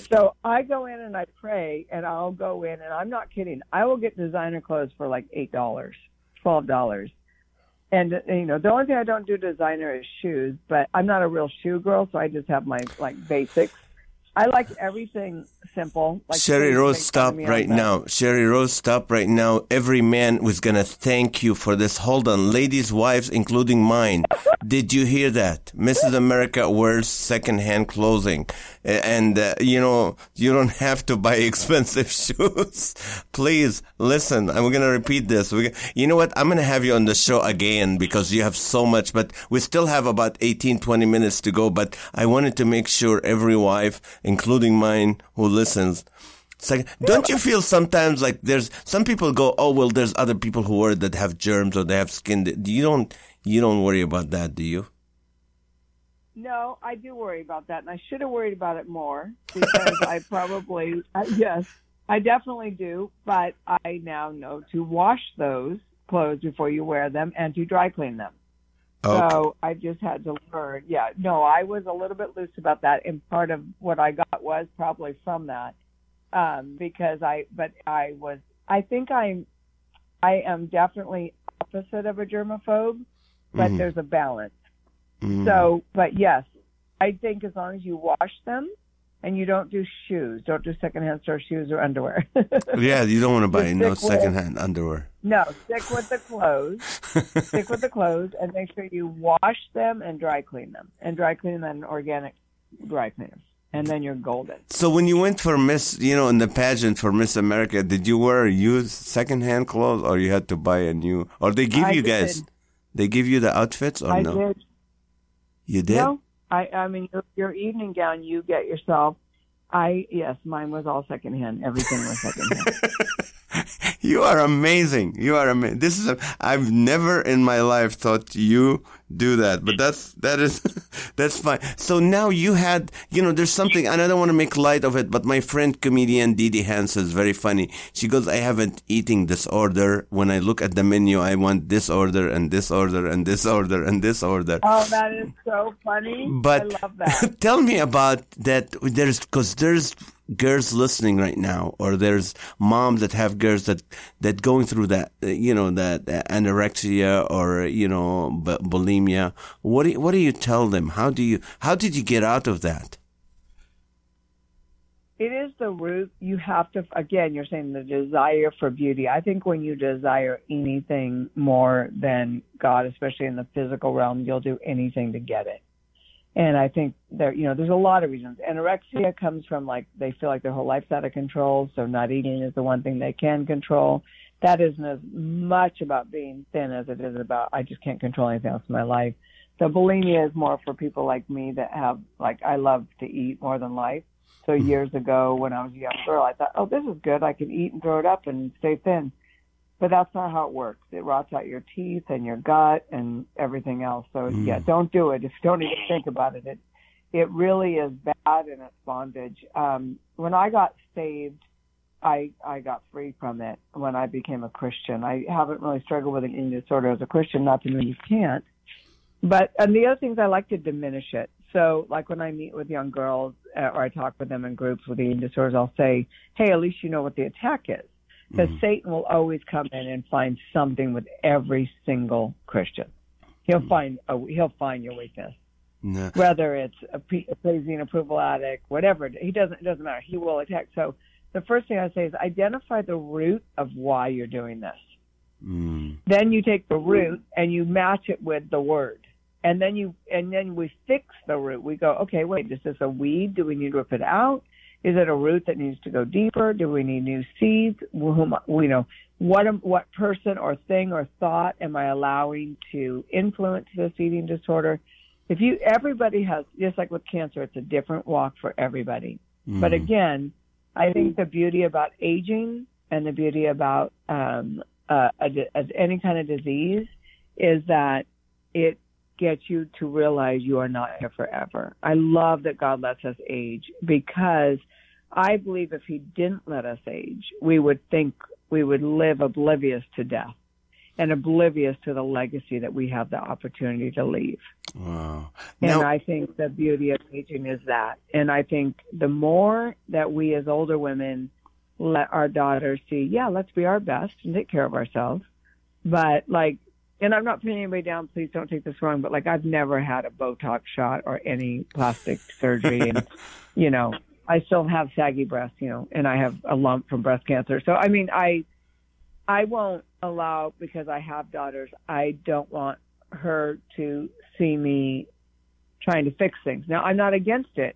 So I go in and I pray, and I'll go in, and I'm not kidding. I will get designer clothes for like $8, $12. And, the only thing I don't do designer is shoes, but I'm not a real shoe girl, so I just have my, basics. I like everything simple. Sheri Rose, stop right now. Sheri Rose, stop right now. Every man was going to thank you for this. Hold on. Ladies, wives, including mine. Did you hear that? Mrs. America wears secondhand clothing. And, you don't have to buy expensive shoes. Please listen. I'm going to repeat this. You know what? I'm going to have you on the show again because you have so much. But we still have about 18, 20 minutes to go. But I wanted to make sure every wife, including mine, who listens. It's like, don't you feel sometimes like there's some people go, oh, well, there's other people who worry that have germs or they have skin. You don't worry about that, do you? No, I do worry about that. And I should have worried about it more because I definitely do. But I now know to wash those clothes before you wear them and to dry clean them. Okay. So I just had to learn. Yeah, no, I was a little bit loose about that, and part of what I got was probably from that, I am definitely opposite of a germaphobe, but there's a balance. So, but yes, I think as long as you wash them and you don't do shoes, don't do secondhand store shoes or underwear. Yeah, you don't want to buy no secondhand underwear. No, stick with the clothes. Stick with the clothes and make sure you wash them and dry clean them. And dry clean them in organic dry cleaners. And then you're golden. So when you went for in the pageant for Miss America, did you wear used secondhand clothes or you had to buy a new? Or they give they give you the outfits or no? I did. You did? No, I mean, your evening gown you get yourself. Yes, mine was all secondhand. Everything was secondhand. You are amazing. You are amazing. I've never in my life thought you do that, but that's fine. So now you had, there's something, and I don't want to make light of it, but my friend comedian Dee Dee Hansen is very funny. She goes, I have an eating disorder. When I look at the menu, I want this order and this order and this order and this order. Oh, that is so funny. But I love that. Tell me about that. Because there's girls listening right now, or there's moms that have girls that going through that, that anorexia or, bulimia. What do you tell them? How did you get out of that? It is the root. You have to, again, you're saying the desire for beauty. I think when you desire anything more than God, especially in the physical realm, you'll do anything to get it. And I think there, there's a lot of reasons. Anorexia comes from they feel like their whole life's out of control. So not eating is the one thing they can control. That isn't as much about being thin as it is about, I just can't control anything else in my life. So bulimia is more for people like me that have, I love to eat more than life. So years ago when I was a young girl, I thought, oh, this is good. I can eat and throw it up and stay thin. But that's not how it works. It rots out your teeth and your gut and everything else. So, yeah, don't do it. Don't even think about it. It really is bad, and it's bondage. When I got saved, I got free from it when I became a Christian. I haven't really struggled with an eating disorder as a Christian, not to mean you can't. But, and the other things, I like to diminish it. So, like when I meet with young girls or I talk with them in groups with eating disorders, I'll say, hey, at least you know what the attack is. Because Satan will always come in and find something with every single Christian. He'll find your weakness. No. Whether it's a pleasing approval addict, whatever, it doesn't matter. He will attack. So the first thing I say is identify the root of why you're doing this. Then you take the root and you match it with the word. And then we fix the root. We go, okay, wait, is this a weed? Do we need to rip it out? Is it a root that needs to go deeper? Do we need new seeds? What person or thing or thought am I allowing to influence this eating disorder? Everybody has, just like with cancer, it's a different walk for everybody. But again, I think the beauty about aging and the beauty about any kind of disease is that it gets you to realize you are not here forever. I love that God lets us age, because I believe if he didn't let us age, we would live oblivious to death and oblivious to the legacy that we have the opportunity to leave. Wow. And I think the beauty of aging is that. And I think the more that we as older women let our daughters see, yeah, let's be our best and take care of ourselves. But like, and I'm not putting anybody down, please don't take this wrong, but like I've never had a Botox shot or any plastic surgery. And, you know, I still have saggy breasts, you know, and I have a lump from breast cancer. So, I mean, I won't allow, because I have daughters, I don't want her to see me trying to fix things. Now, I'm not against it.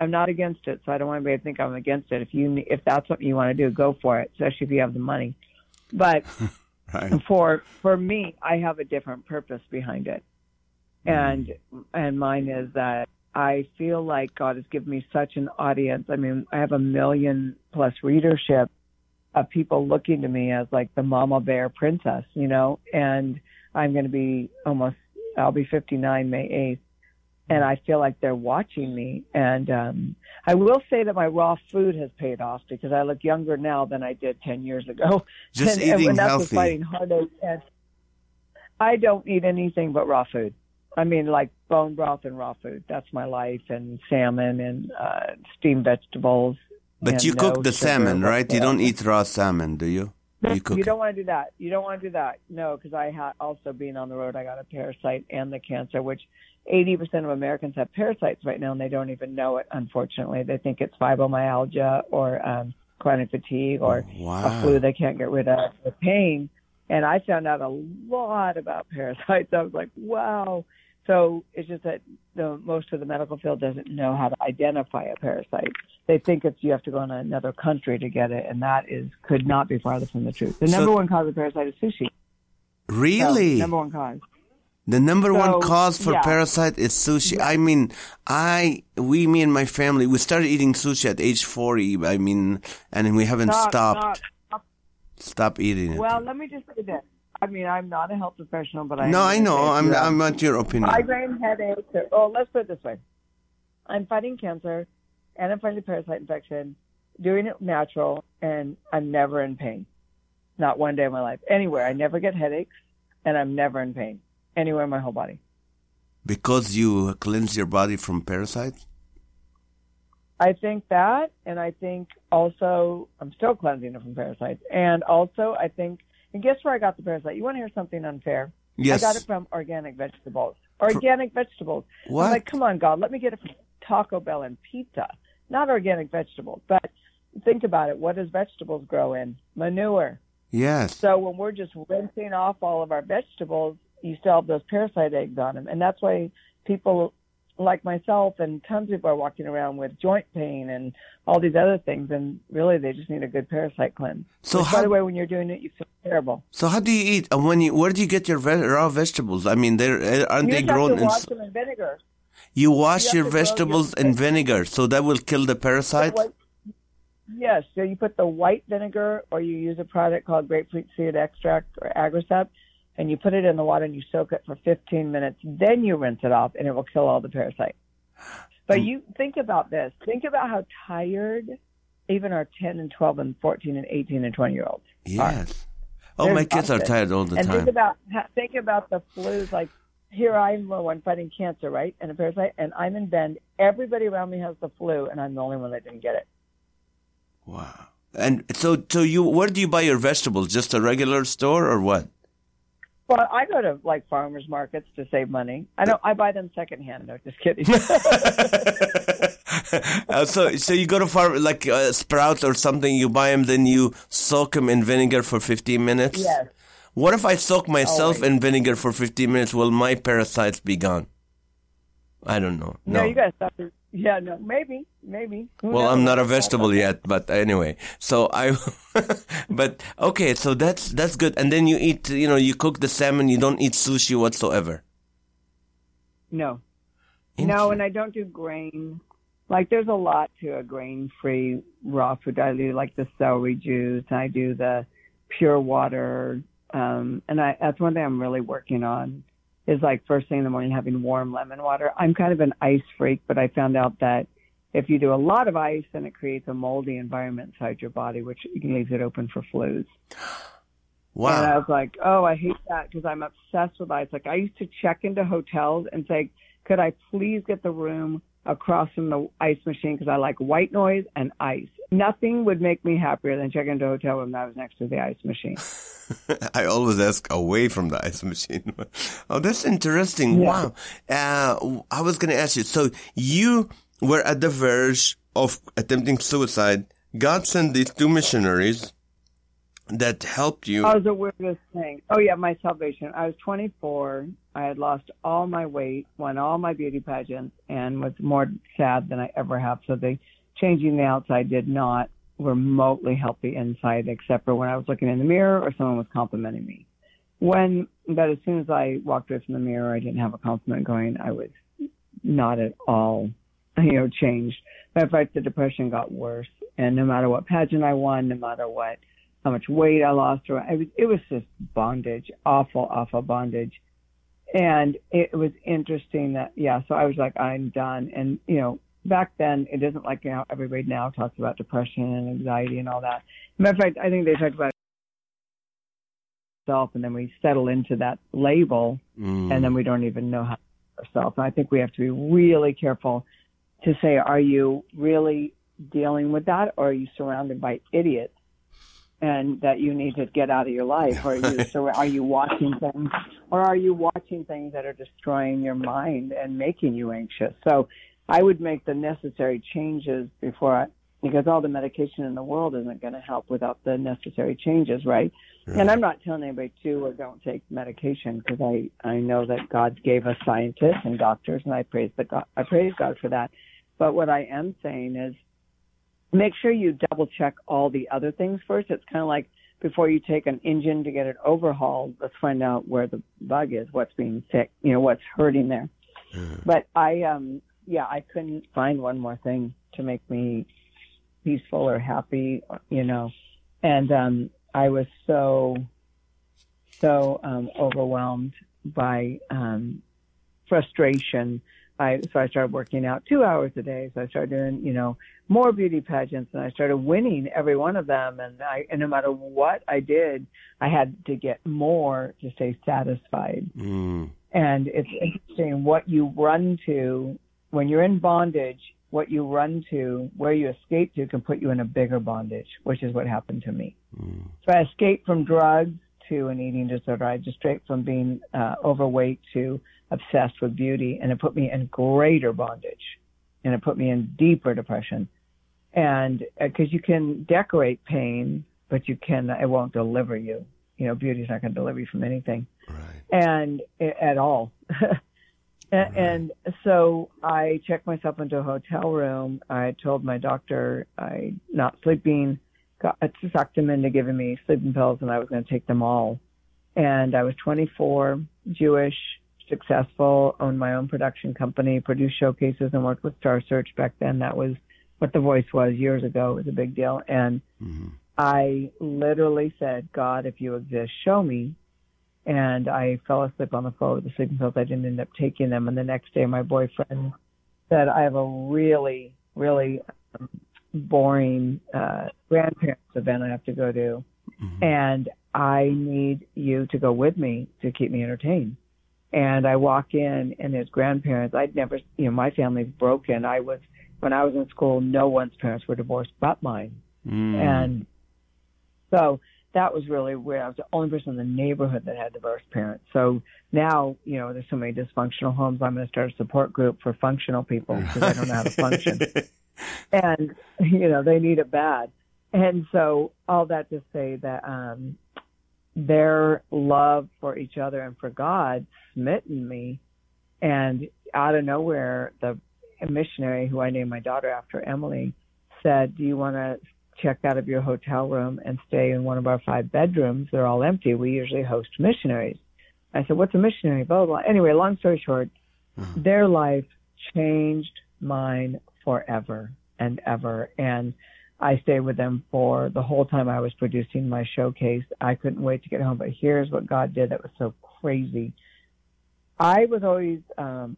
So I don't want anybody to think I'm against it. If that's what you want to do, go for it, especially if you have the money. But right. For me, I have a different purpose behind it. And mine is that I feel like God has given me such an audience. I mean, I have 1 million+ readership of people looking to me as like the mama bear princess, you know, and I'm going to be I'll be 59 May 8th. And I feel like they're watching me. And I will say that my raw food has paid off, because I look younger now than I did 10 years ago. Just eating healthy. Fighting heartache. And I don't eat anything but raw food. I mean, like bone broth and raw food. That's my life, and salmon and steamed vegetables. But you cook the salmon, right? You don't eat raw salmon, do you? You don't want to do that. No, because I had also, being on the road, I got a parasite and the cancer, which 80% of Americans have parasites right now, and they don't even know it, unfortunately. They think it's fibromyalgia or chronic fatigue or a flu they can't get rid of, or pain. And I found out a lot about parasites. I was like, wow. So it's just that most of the medical field doesn't know how to identify a parasite. They think it's you have to go in another country to get it, and that could not be farther from the truth. The number one cause of parasite is sushi. Really? So, number one cause. The number one cause for parasite is sushi. I mean, me and my family, we started eating sushi at age 40. I mean, and we haven't stopped. Stop eating it. Well, let me just say this. I mean, I'm not a health professional, but I... No, I know. I'm not your opinion. Migraine, headaches. Let's put it this way. I'm fighting cancer, and I'm fighting a parasite infection, doing it natural, and I'm never in pain. Not one day in my life. Anywhere. I never get headaches, and I'm never in pain. Anywhere in my whole body. Because you cleanse your body from parasites? I think that, and I think also I'm still cleansing it from parasites. And also I think... And guess where I got the parasite? You want to hear something unfair? Yes. I got it from organic vegetables. What? I'm like, come on, God, let me get it from Taco Bell and pizza. Not organic vegetables. But think about it. What does vegetables grow in? Manure. Yes. So when we're just rinsing off all of our vegetables, you still have those parasite eggs on them. And that's why people like myself and tons of people are walking around with joint pain and all these other things, and really they just need a good parasite cleanse. So by the way, when you're doing it, you feel terrible. So how do you eat? Where do you get your raw vegetables? I mean, aren't they grown in vinegar? You wash your vegetables in vinegar, so that will kill the parasite? Yes. So you put the white vinegar, or you use a product called grapefruit seed extract or Agrisep, and you put it in the water and you soak it for 15 minutes. Then you rinse it off, and it will kill all the parasites. But you think about this. Think about how tired even our 10 and 12 and 14 and 18 and 20-year-olds are. Oh, my kids are tired all the time. And think about the flus. Like, here I am, one fighting cancer, right, and a parasite, and I'm in Bend. Everybody around me has the flu, and I'm the only one that didn't get it. Wow. And so you, where do you buy your vegetables? Just a regular store or what? Well, I go to, like, farmers markets to save money. I buy them secondhand. No, just kidding. So you go to farm, like sprouts or something, you buy them, then you soak them in vinegar for 15 minutes? Yes. What if I soak myself in vinegar for 15 minutes? Will my parasites be gone? I don't know. No, you got to stop it. Yeah, no, maybe. Who knows? I'm not a vegetable yet, but anyway. But okay, so that's good. And then you eat, you cook the salmon. You don't eat sushi whatsoever. No. No, and I don't do grain. Like, there's a lot to a grain-free raw food. I do, like, the celery juice. I do the pure water. And that's one thing I'm really working on. Is like first thing in the morning having warm lemon water. I'm kind of an ice freak, but I found out that if you do a lot of ice, then it creates a moldy environment inside your body, which leaves it open for flus. Wow. And I was like, oh, I hate that because I'm obsessed with ice. Like, I used to check into hotels and say, could I please get the room across from the ice machine because I like white noise and ice. Nothing would make me happier than checking into a hotel room that was next to the ice machine. I always ask away from the ice machine. Oh, that's interesting. Yeah. Wow. I was going to ask you, so you were at the verge of attempting suicide. God sent these two missionaries that helped you. That was the weirdest thing. Oh, yeah, my salvation. I was 24. I had lost all my weight, won all my beauty pageants, and was more sad than I ever have. So the changing the outside did not remotely help the inside, except for when I was looking in the mirror or someone was complimenting me. But as soon as I walked away from the mirror, I didn't have a compliment going. I was not at all, changed. Matter of fact, the depression got worse. And no matter what pageant I won, no matter what, how much weight I lost, or it was just bondage, awful, awful bondage. And it was interesting that, so I was like, I'm done. And, back then, it isn't like how everybody now talks about depression and anxiety and all that. Matter of fact, I think they talked about self, and then we settle into that label, and then we don't even know how to be ourselves. And I think we have to be really careful to say, are you really dealing with that, or are you surrounded by idiots and that you need to get out of your life? Or are you watching things that are destroying your mind and making you anxious? So I would make the necessary changes because all the medication in the world isn't going to help without the necessary changes, right? Right. And I'm not telling anybody to or don't take medication, because I know that God gave us scientists and doctors, and I praise God for that. But what I am saying is make sure you double-check all the other things first. It's kind of like before you take an engine to get it overhauled, let's find out where the bug is, what's being sick, what's hurting there. Mm. But I couldn't find one more thing to make me peaceful or happy, And I was so overwhelmed by frustration. So I started working out 2 hours a day. So I started doing, more beauty pageants, and I started winning every one of them. And no matter what I did, I had to get more to stay satisfied. Mm. And it's interesting what you run to. When you're in bondage, what you run to, where you escape to, can put you in a bigger bondage, which is what happened to me. Mm. So I escaped from drugs to an eating disorder. I just straight from being overweight to obsessed with beauty, and it put me in greater bondage, and it put me in deeper depression. And because you can decorate pain, but it won't deliver you. Beauty's not going to deliver you from anything, right? And at all. And so I checked myself into a hotel room. I told my doctor I'm not sleeping. I sucked him into giving me sleeping pills, and I was going to take them all. And I was 24, Jewish, successful, owned my own production company, produced showcases, and worked with Star Search back then. That was what The Voice was years ago. It was a big deal. And I literally said, God, if you exist, show me. And I fell asleep on the floor with the sleeping pills. I didn't end up taking them. And the next day, my boyfriend said, I have a really, really boring grandparents event I have to go to. And I need you to go with me to keep me entertained. And I walk in, and his grandparents, I'd never, you know, my family's broken. I was, when I was in school, no one's parents were divorced but mine. And so that was really where I was the only person in the neighborhood that had divorced parents. So now, you know, there's so many dysfunctional homes. I'm going to start a support group for functional people because I don't know how to function. And, you know, they need it bad. And so all that to say that their love for each other and for God smitten me. And out of nowhere, the missionary who I named my daughter after, Emily, said, do you want to check out of your hotel room and stay in one of our 5 bedrooms? They're all empty. We usually host missionaries. I said, what's a missionary? Blah, blah, blah. Anyway, long story short, their life changed mine forever and ever. And I stayed with them for the whole time I was producing my showcase. I couldn't wait to get home, but here's what God did that was so crazy. I was always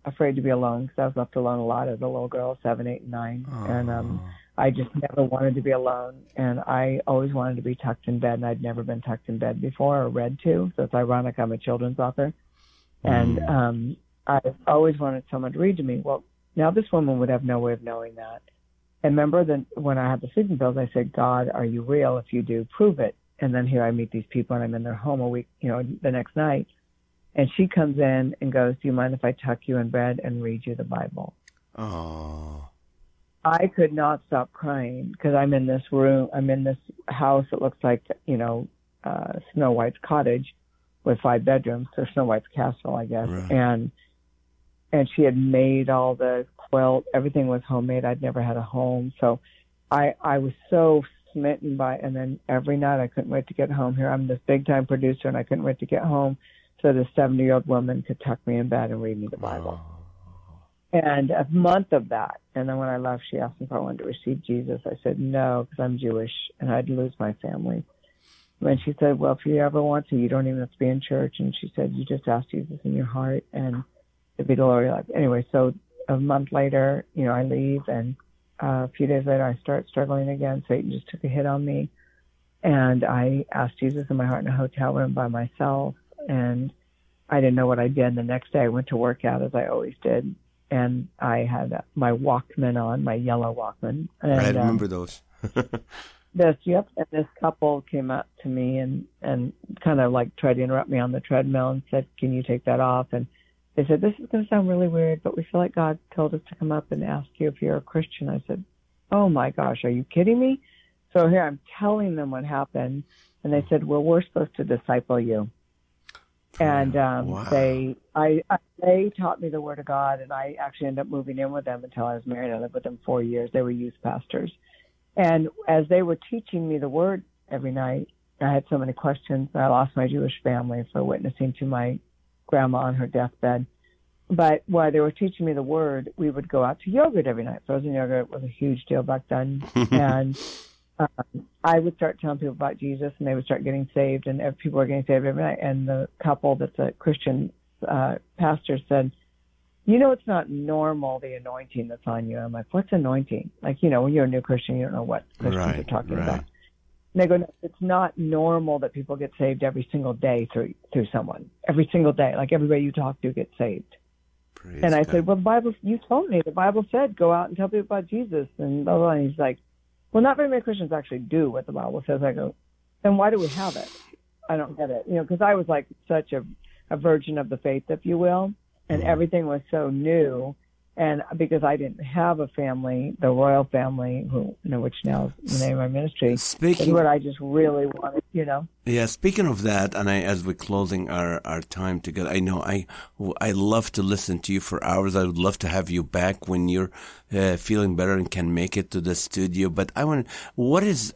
afraid to be alone because I was left alone a lot as a little girl, 7, 8, 9. And I just never wanted to be alone. And I always wanted to be tucked in bed, and I'd never been tucked in bed before or read to. So it's ironic, I'm a children's author. And I always wanted someone to read to me. Well, now this woman would have no way of knowing that. And remember that when I had the sleeping pills, I said, God, are you real? If you do, prove it. And then here I meet these people, and I'm in their home a week, you know, the next night. And she comes in and goes, do you mind if I tuck you in bed and read you the Bible? Oh. I could not stop crying because I'm in this room. I'm in this house that looks like, you know, Snow White's cottage with 5 bedrooms, or Snow White's castle, I guess. Right. And she had made all the quilt. Everything was homemade. I'd never had a home. So I was so smitten by it. And then every night I couldn't wait to get home. Here I'm this big-time producer, and I couldn't wait to get home so this 70-year-old woman could tuck me in bed and read me the Bible. Oh. And a month of that. And then when I left, she asked me if I wanted to receive Jesus. I said no, because I'm Jewish, and I'd lose my family. And she said, well, if you ever want to, you don't even have to be in church. And she said, you just ask Jesus in your heart, and be the Lord of your life. Anyway, so a month later, you know, I leave, and a few days later, I start struggling again. Satan just took a hit on me, and I asked Jesus in my heart in a hotel room by myself, and I didn't know what I did. The next day, I went to work out as I always did, and I had my Walkman on, my yellow Walkman. And, I remember those. And this couple came up to me and kind of like tried to interrupt me on the treadmill and said, "Can you take that off?" And they said, this is going to sound really weird, but we feel like God told us to come up and ask you if you're a Christian. I said, oh, my gosh, are you kidding me? So here I'm telling them what happened. And they said, well, we're supposed to disciple you. And wow. They taught me the Word of God, and I actually ended up moving in with them until I was married. I lived with them 4 years. They were youth pastors. And as they were teaching me the Word every night, I had so many questions. I lost my Jewish family for witnessing to my grandma on her deathbed. But while they were teaching me the Word, we would go out to yogurt every night. Frozen yogurt was a huge deal back then. And I would start telling people about Jesus, and they would start getting saved, and people were getting saved every night. And the couple that's a Christian pastor said, you know, it's not normal, the anointing that's on you. I'm like, what's anointing? Like, you know, when you're a new Christian, you don't know what Christians are talking about. And they go, no, it's not normal that people get saved every single day through someone. Every single day, like everybody you talk to gets saved. Praise and I God. Said, well, the Bible, you told me, the Bible said, go out and tell people about Jesus. And blah, blah, blah. And he's like, well, not very many Christians actually do what the Bible says. I go, then why do we have it? I don't get it. You know, because I was like such a virgin of the faith, if you will. And everything was so new. And because I didn't have a family, the royal family, who, you know, which now is the name of my ministry, is what I just really wanted, you know. Yeah, speaking of that, and as we're closing our time together, I know I love to listen to you for hours. I would love to have you back when you're feeling better and can make it to the studio. But I want, what's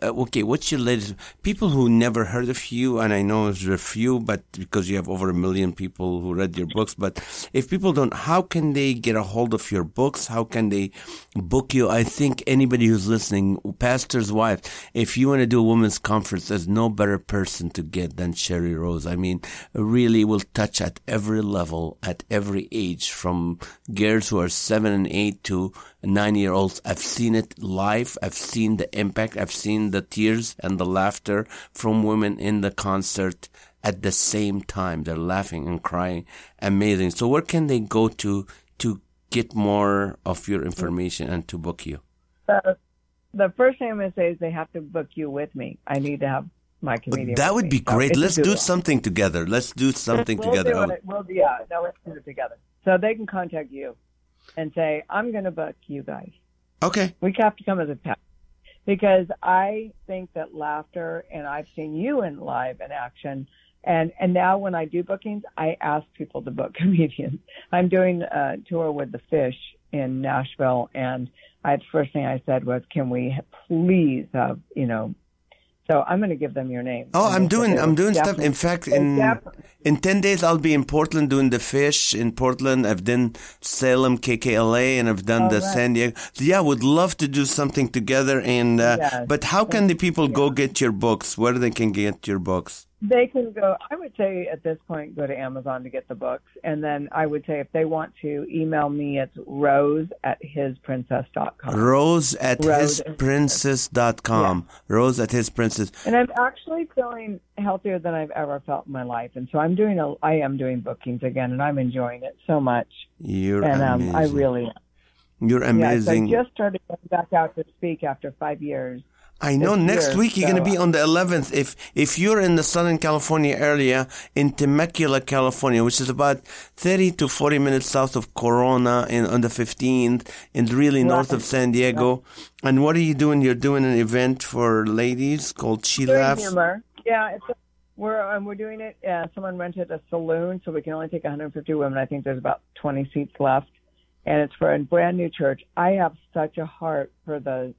your latest? People who never heard of you, and I know there's a few, but because you have over 1 million people who read your books. But if people don't, how can they get a hold of your books? How can they book you? I think anybody who's listening, pastor's wife, if you want to do a women's conference, there's no better person to get than Sheri Rose. I mean, really will touch at every level, at every age, from girls who are 7 and 8 to 9-year-olds. I've seen it live. I've seen the impact. I've seen the tears and the laughter from women in the concert at the same time. They're laughing and crying. Amazing. So where can they go to get more of your information and to book you? The first thing I'm going to say is they have to book you with me. I need to have my comedian. That would be great. Let's do something together. Let's do it together. So they can contact you and say, I'm going to book you guys. Okay. We have to come as a pack. Because I think that laughter, and I've seen you in live in action, and now when I do bookings, I ask people to book comedians. I'm doing a tour with The Fish in Nashville, and the first thing I said was, can we please have, so I'm going to give them your name. Oh, I'm doing stuff. In fact, in 10 days, I'll be in Portland doing The Fish in Portland. I've done Salem, KKLA, and I've done San Diego. So, yeah, would love to do something together. And but how can the people go get your books? Where they can get your books? They can go, I would say at this point, go to Amazon to get the books. And then I would say if they want to email me, it's rose@hisprincess.com. Rose@hisprincess.com. Yeah. Rose@hisprincess. And I'm actually feeling healthier than I've ever felt in my life. And so I am doing bookings again, and I'm enjoying it so much. Amazing. I really am. You're amazing. Yeah, so I just started going back out to speak after 5 years. I know next week you're going to be on the 11th. If you're in the Southern California area, in Temecula, California, which is about 30 to 40 minutes south of Corona on the 15th, and really north of San Diego. Yeah. And what are you doing? You're doing an event for ladies called She Laughs. Humor. Yeah, we're doing it. Someone rented a saloon, so we can only take 150 women. I think there's about 20 seats left. And it's for a brand new church. I have such a heart for the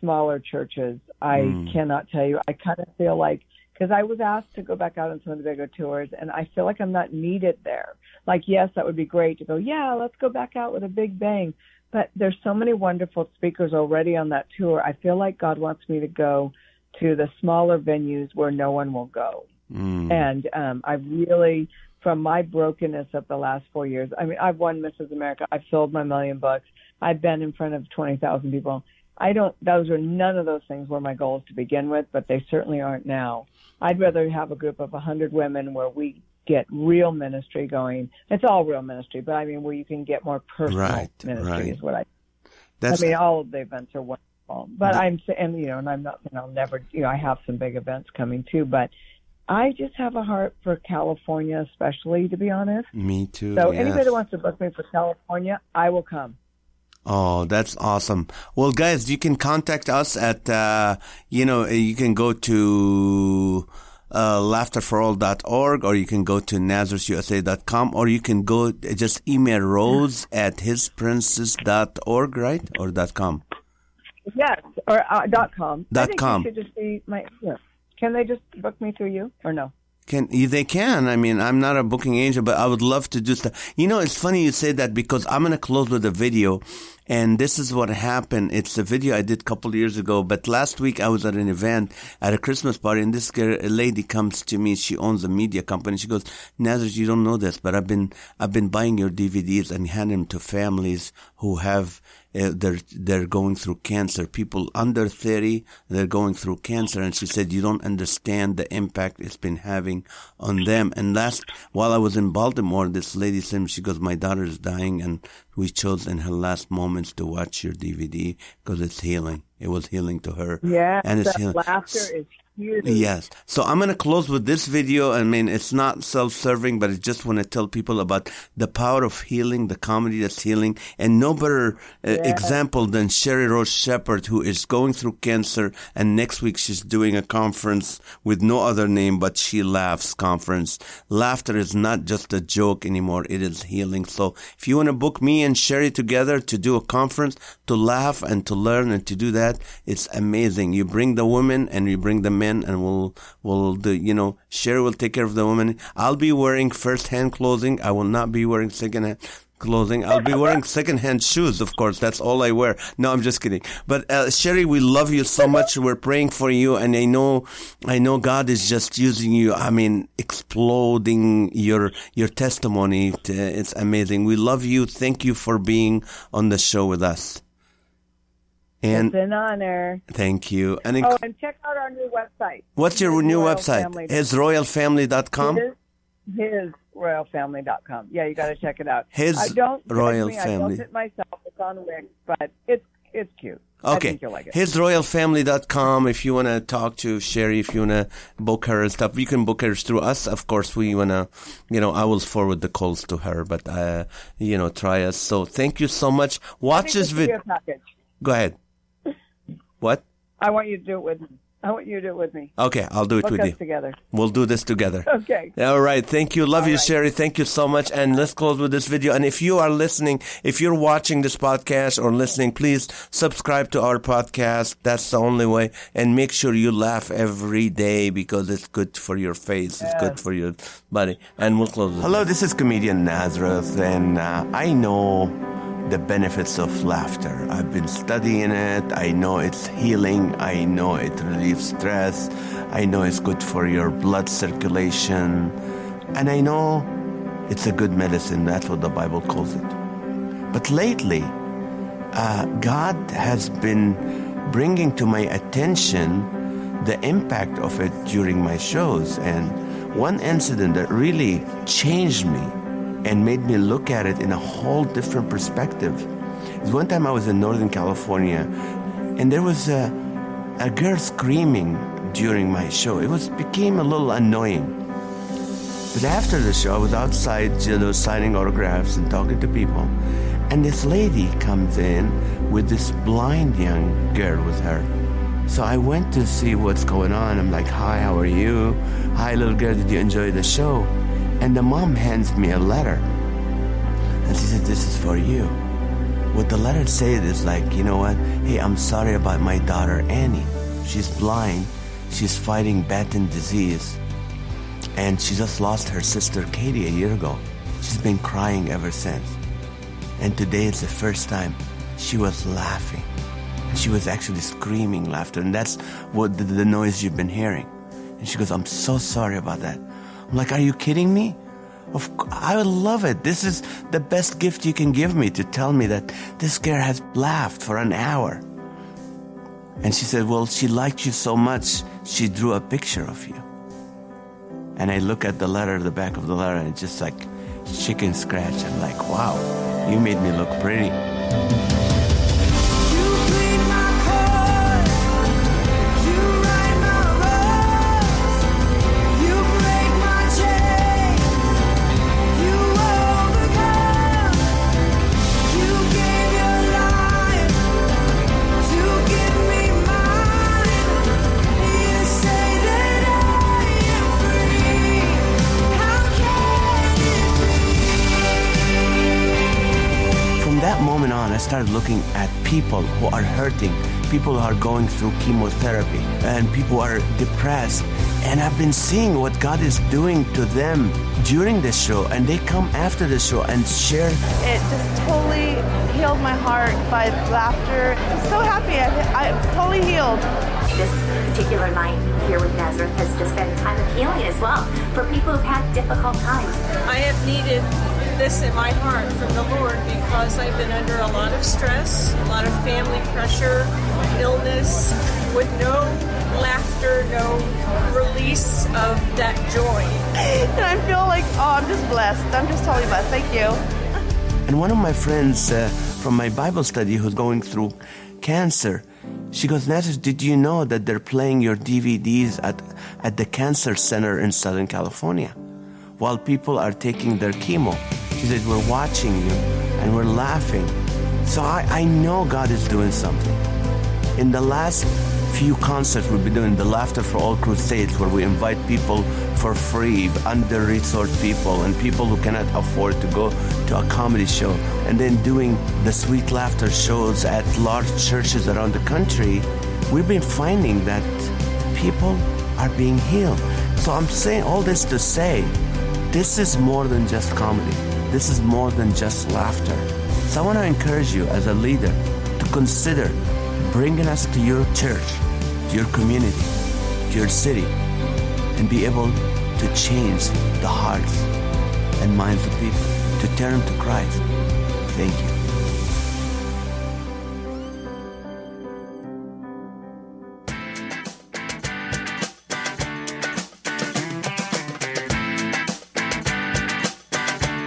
smaller churches. I cannot tell you. I kind of feel like, because I was asked to go back out on some of the bigger tours, and I feel like I'm not needed there. Like, yes, that would be great to go, let's go back out with a big bang. But there's so many wonderful speakers already on that tour. I feel like God wants me to go to the smaller venues where no one will go. And I really, from my brokenness of the last 4 years, I mean, I've won Mrs. America. I've sold my 1 million books. I've been in front of 20,000 people. Those are none of those things were my goals to begin with, but they certainly aren't now. I'd rather have a group of 100 women where we get real ministry going. It's all real ministry, but I mean, where you can get more personal ministry is what I. All of the events are wonderful, but I have some big events coming too, but I just have a heart for California, especially, to be honest. Me too. So anybody that wants to book me for California, I will come. Oh, that's awesome. Well, guys, you can contact us at, you can go to laughterforall.org, or you can go to nazareth.usa.com, or you can go just email Rose at hisprincess.org, right? Or .com? Yes, or .com. .com. I think you should just be my email. Can they just book me through you or no? They can. I mean, I'm not a booking agent, but I would love to do stuff. It's funny you say that, because I'm going to close with a video, and this is what happened. It's a video I did a couple of years ago, but last week I was at an event at a Christmas party, and this lady comes to me. She owns a media company. She goes, Nazareth, you don't know this, but I've been buying your DVDs and handing them to families who have they're going through cancer. People under 30, they're going through cancer. And she said, you don't understand the impact it's been having on them. And while I was in Baltimore, this lady said to me, she goes, my daughter is dying, and we chose in her last moments to watch your DVD because it's healing. It was healing to her. Yeah, and laughter is beauty. Yes. So I'm going to close with this video. I mean, it's not self-serving, but I just want to tell people about the power of healing, the comedy that's healing, and no better example than Sheri Rose Shepherd, who is going through cancer, and next week she's doing a conference with no other name but She Laughs Conference. Laughter is not just a joke anymore. It is healing. So if you want to book me and Sheri together to do a conference, to laugh and to learn and to do that, it's amazing. You bring the women and we bring the men, and we'll do, you know, Sheri will take care of the women. I'll be wearing first-hand clothing. I will not be wearing second-hand clothing. I'll be wearing second-hand shoes, of course. That's all I wear. No, I'm just kidding. But Sheri, we love you so much. We're praying for you, and I know God is just using you. I mean, exploding your testimony. It's amazing. We love you. Thank you for being on the show with us. And it's an honor. Thank you. And check out our new website. What's your new website? HisRoyalFamily.com? HisRoyalFamily.com. Yeah, you got to check it out. I built it myself. It's on Wix, but it's cute. Okay. I think you'll like it. HisRoyalFamily.com. If you want to talk to Sheri, if you want to book her and stuff, you can book her through us. Of course, we want to, I will forward the calls to her, but, try us. So thank you so much. Watch this video. Go ahead. What? I want you to do it with me. Okay, I'll do it with you. Together. We'll do this together. Okay. All right. Thank you. Love you, Sheri. Thank you so much. And let's close with this video. And if you are listening, if you're watching this podcast or listening, please subscribe to our podcast. That's the only way. And make sure you laugh every day because it's good for your face. It's good for your body. And we'll close. Hello, this is comedian Nazareth. And I know the benefits of laughter. I've been studying it. I know it's healing. I know it relieves stress. I know it's good for your blood circulation. And I know it's a good medicine. That's what the Bible calls it. But lately, God has been bringing to my attention the impact of it during my shows. And one incident that really changed me and made me look at it in a whole different perspective. One time I was in Northern California, and there was a girl screaming during my show. It became a little annoying. But after the show, I was outside, signing autographs and talking to people. And this lady comes in with this blind young girl with her. So I went to see what's going on. I'm like, hi, how are you? Hi, little girl, did you enjoy the show? And the mom hands me a letter. And she said, this is for you. What the letter said is like, you know what? Hey, I'm sorry about my daughter, Annie. She's blind. She's fighting Batten disease. And she just lost her sister, Katie, a year ago. She's been crying ever since. And today is the first time she was laughing. She was actually screaming laughter. And that's what the noise you've been hearing. And she goes, I'm so sorry about that. I'm like, are you kidding me? I love it. This is the best gift you can give me, to tell me that this girl has laughed for an hour. And she said, well, she liked you so much, she drew a picture of you. And I look at the letter, the back of the letter, and it's just like chicken scratch. I'm like, wow, you made me look pretty. I started looking at people who are hurting, people who are going through chemotherapy, and people who are depressed. And I've been seeing what God is doing to them during the show, and they come after the show and share. It just totally healed my heart by laughter. I'm so happy. I'm totally healed. This particular night here with Nazareth has just been a time of healing as well for people who've had difficult times. I have needed this in my heart from the Lord because I've been under a lot of stress, a lot of family pressure, illness, with no laughter, no release of that joy. And I feel like, I'm just blessed. I'm just totally blessed. Thank you. And one of my friends from my Bible study who's going through cancer, She goes, Nazareth, did you know that they're playing your DVDs at the cancer center in Southern California while people are taking their chemo? She said, we're watching you and we're laughing. So I know God is doing something. In the last few concerts we've been doing, the Laughter for All Crusades, where we invite people for free, under-resourced people and people who cannot afford to go to a comedy show, and then doing the Sweet Laughter shows at large churches around the country, we've been finding that people are being healed. So I'm saying all this to say, this is more than just comedy. This is more than just laughter. So I want to encourage you as a leader to consider bringing us to your church, to your community, to your city, and be able to change the hearts and minds of people, to turn to Christ. Thank you.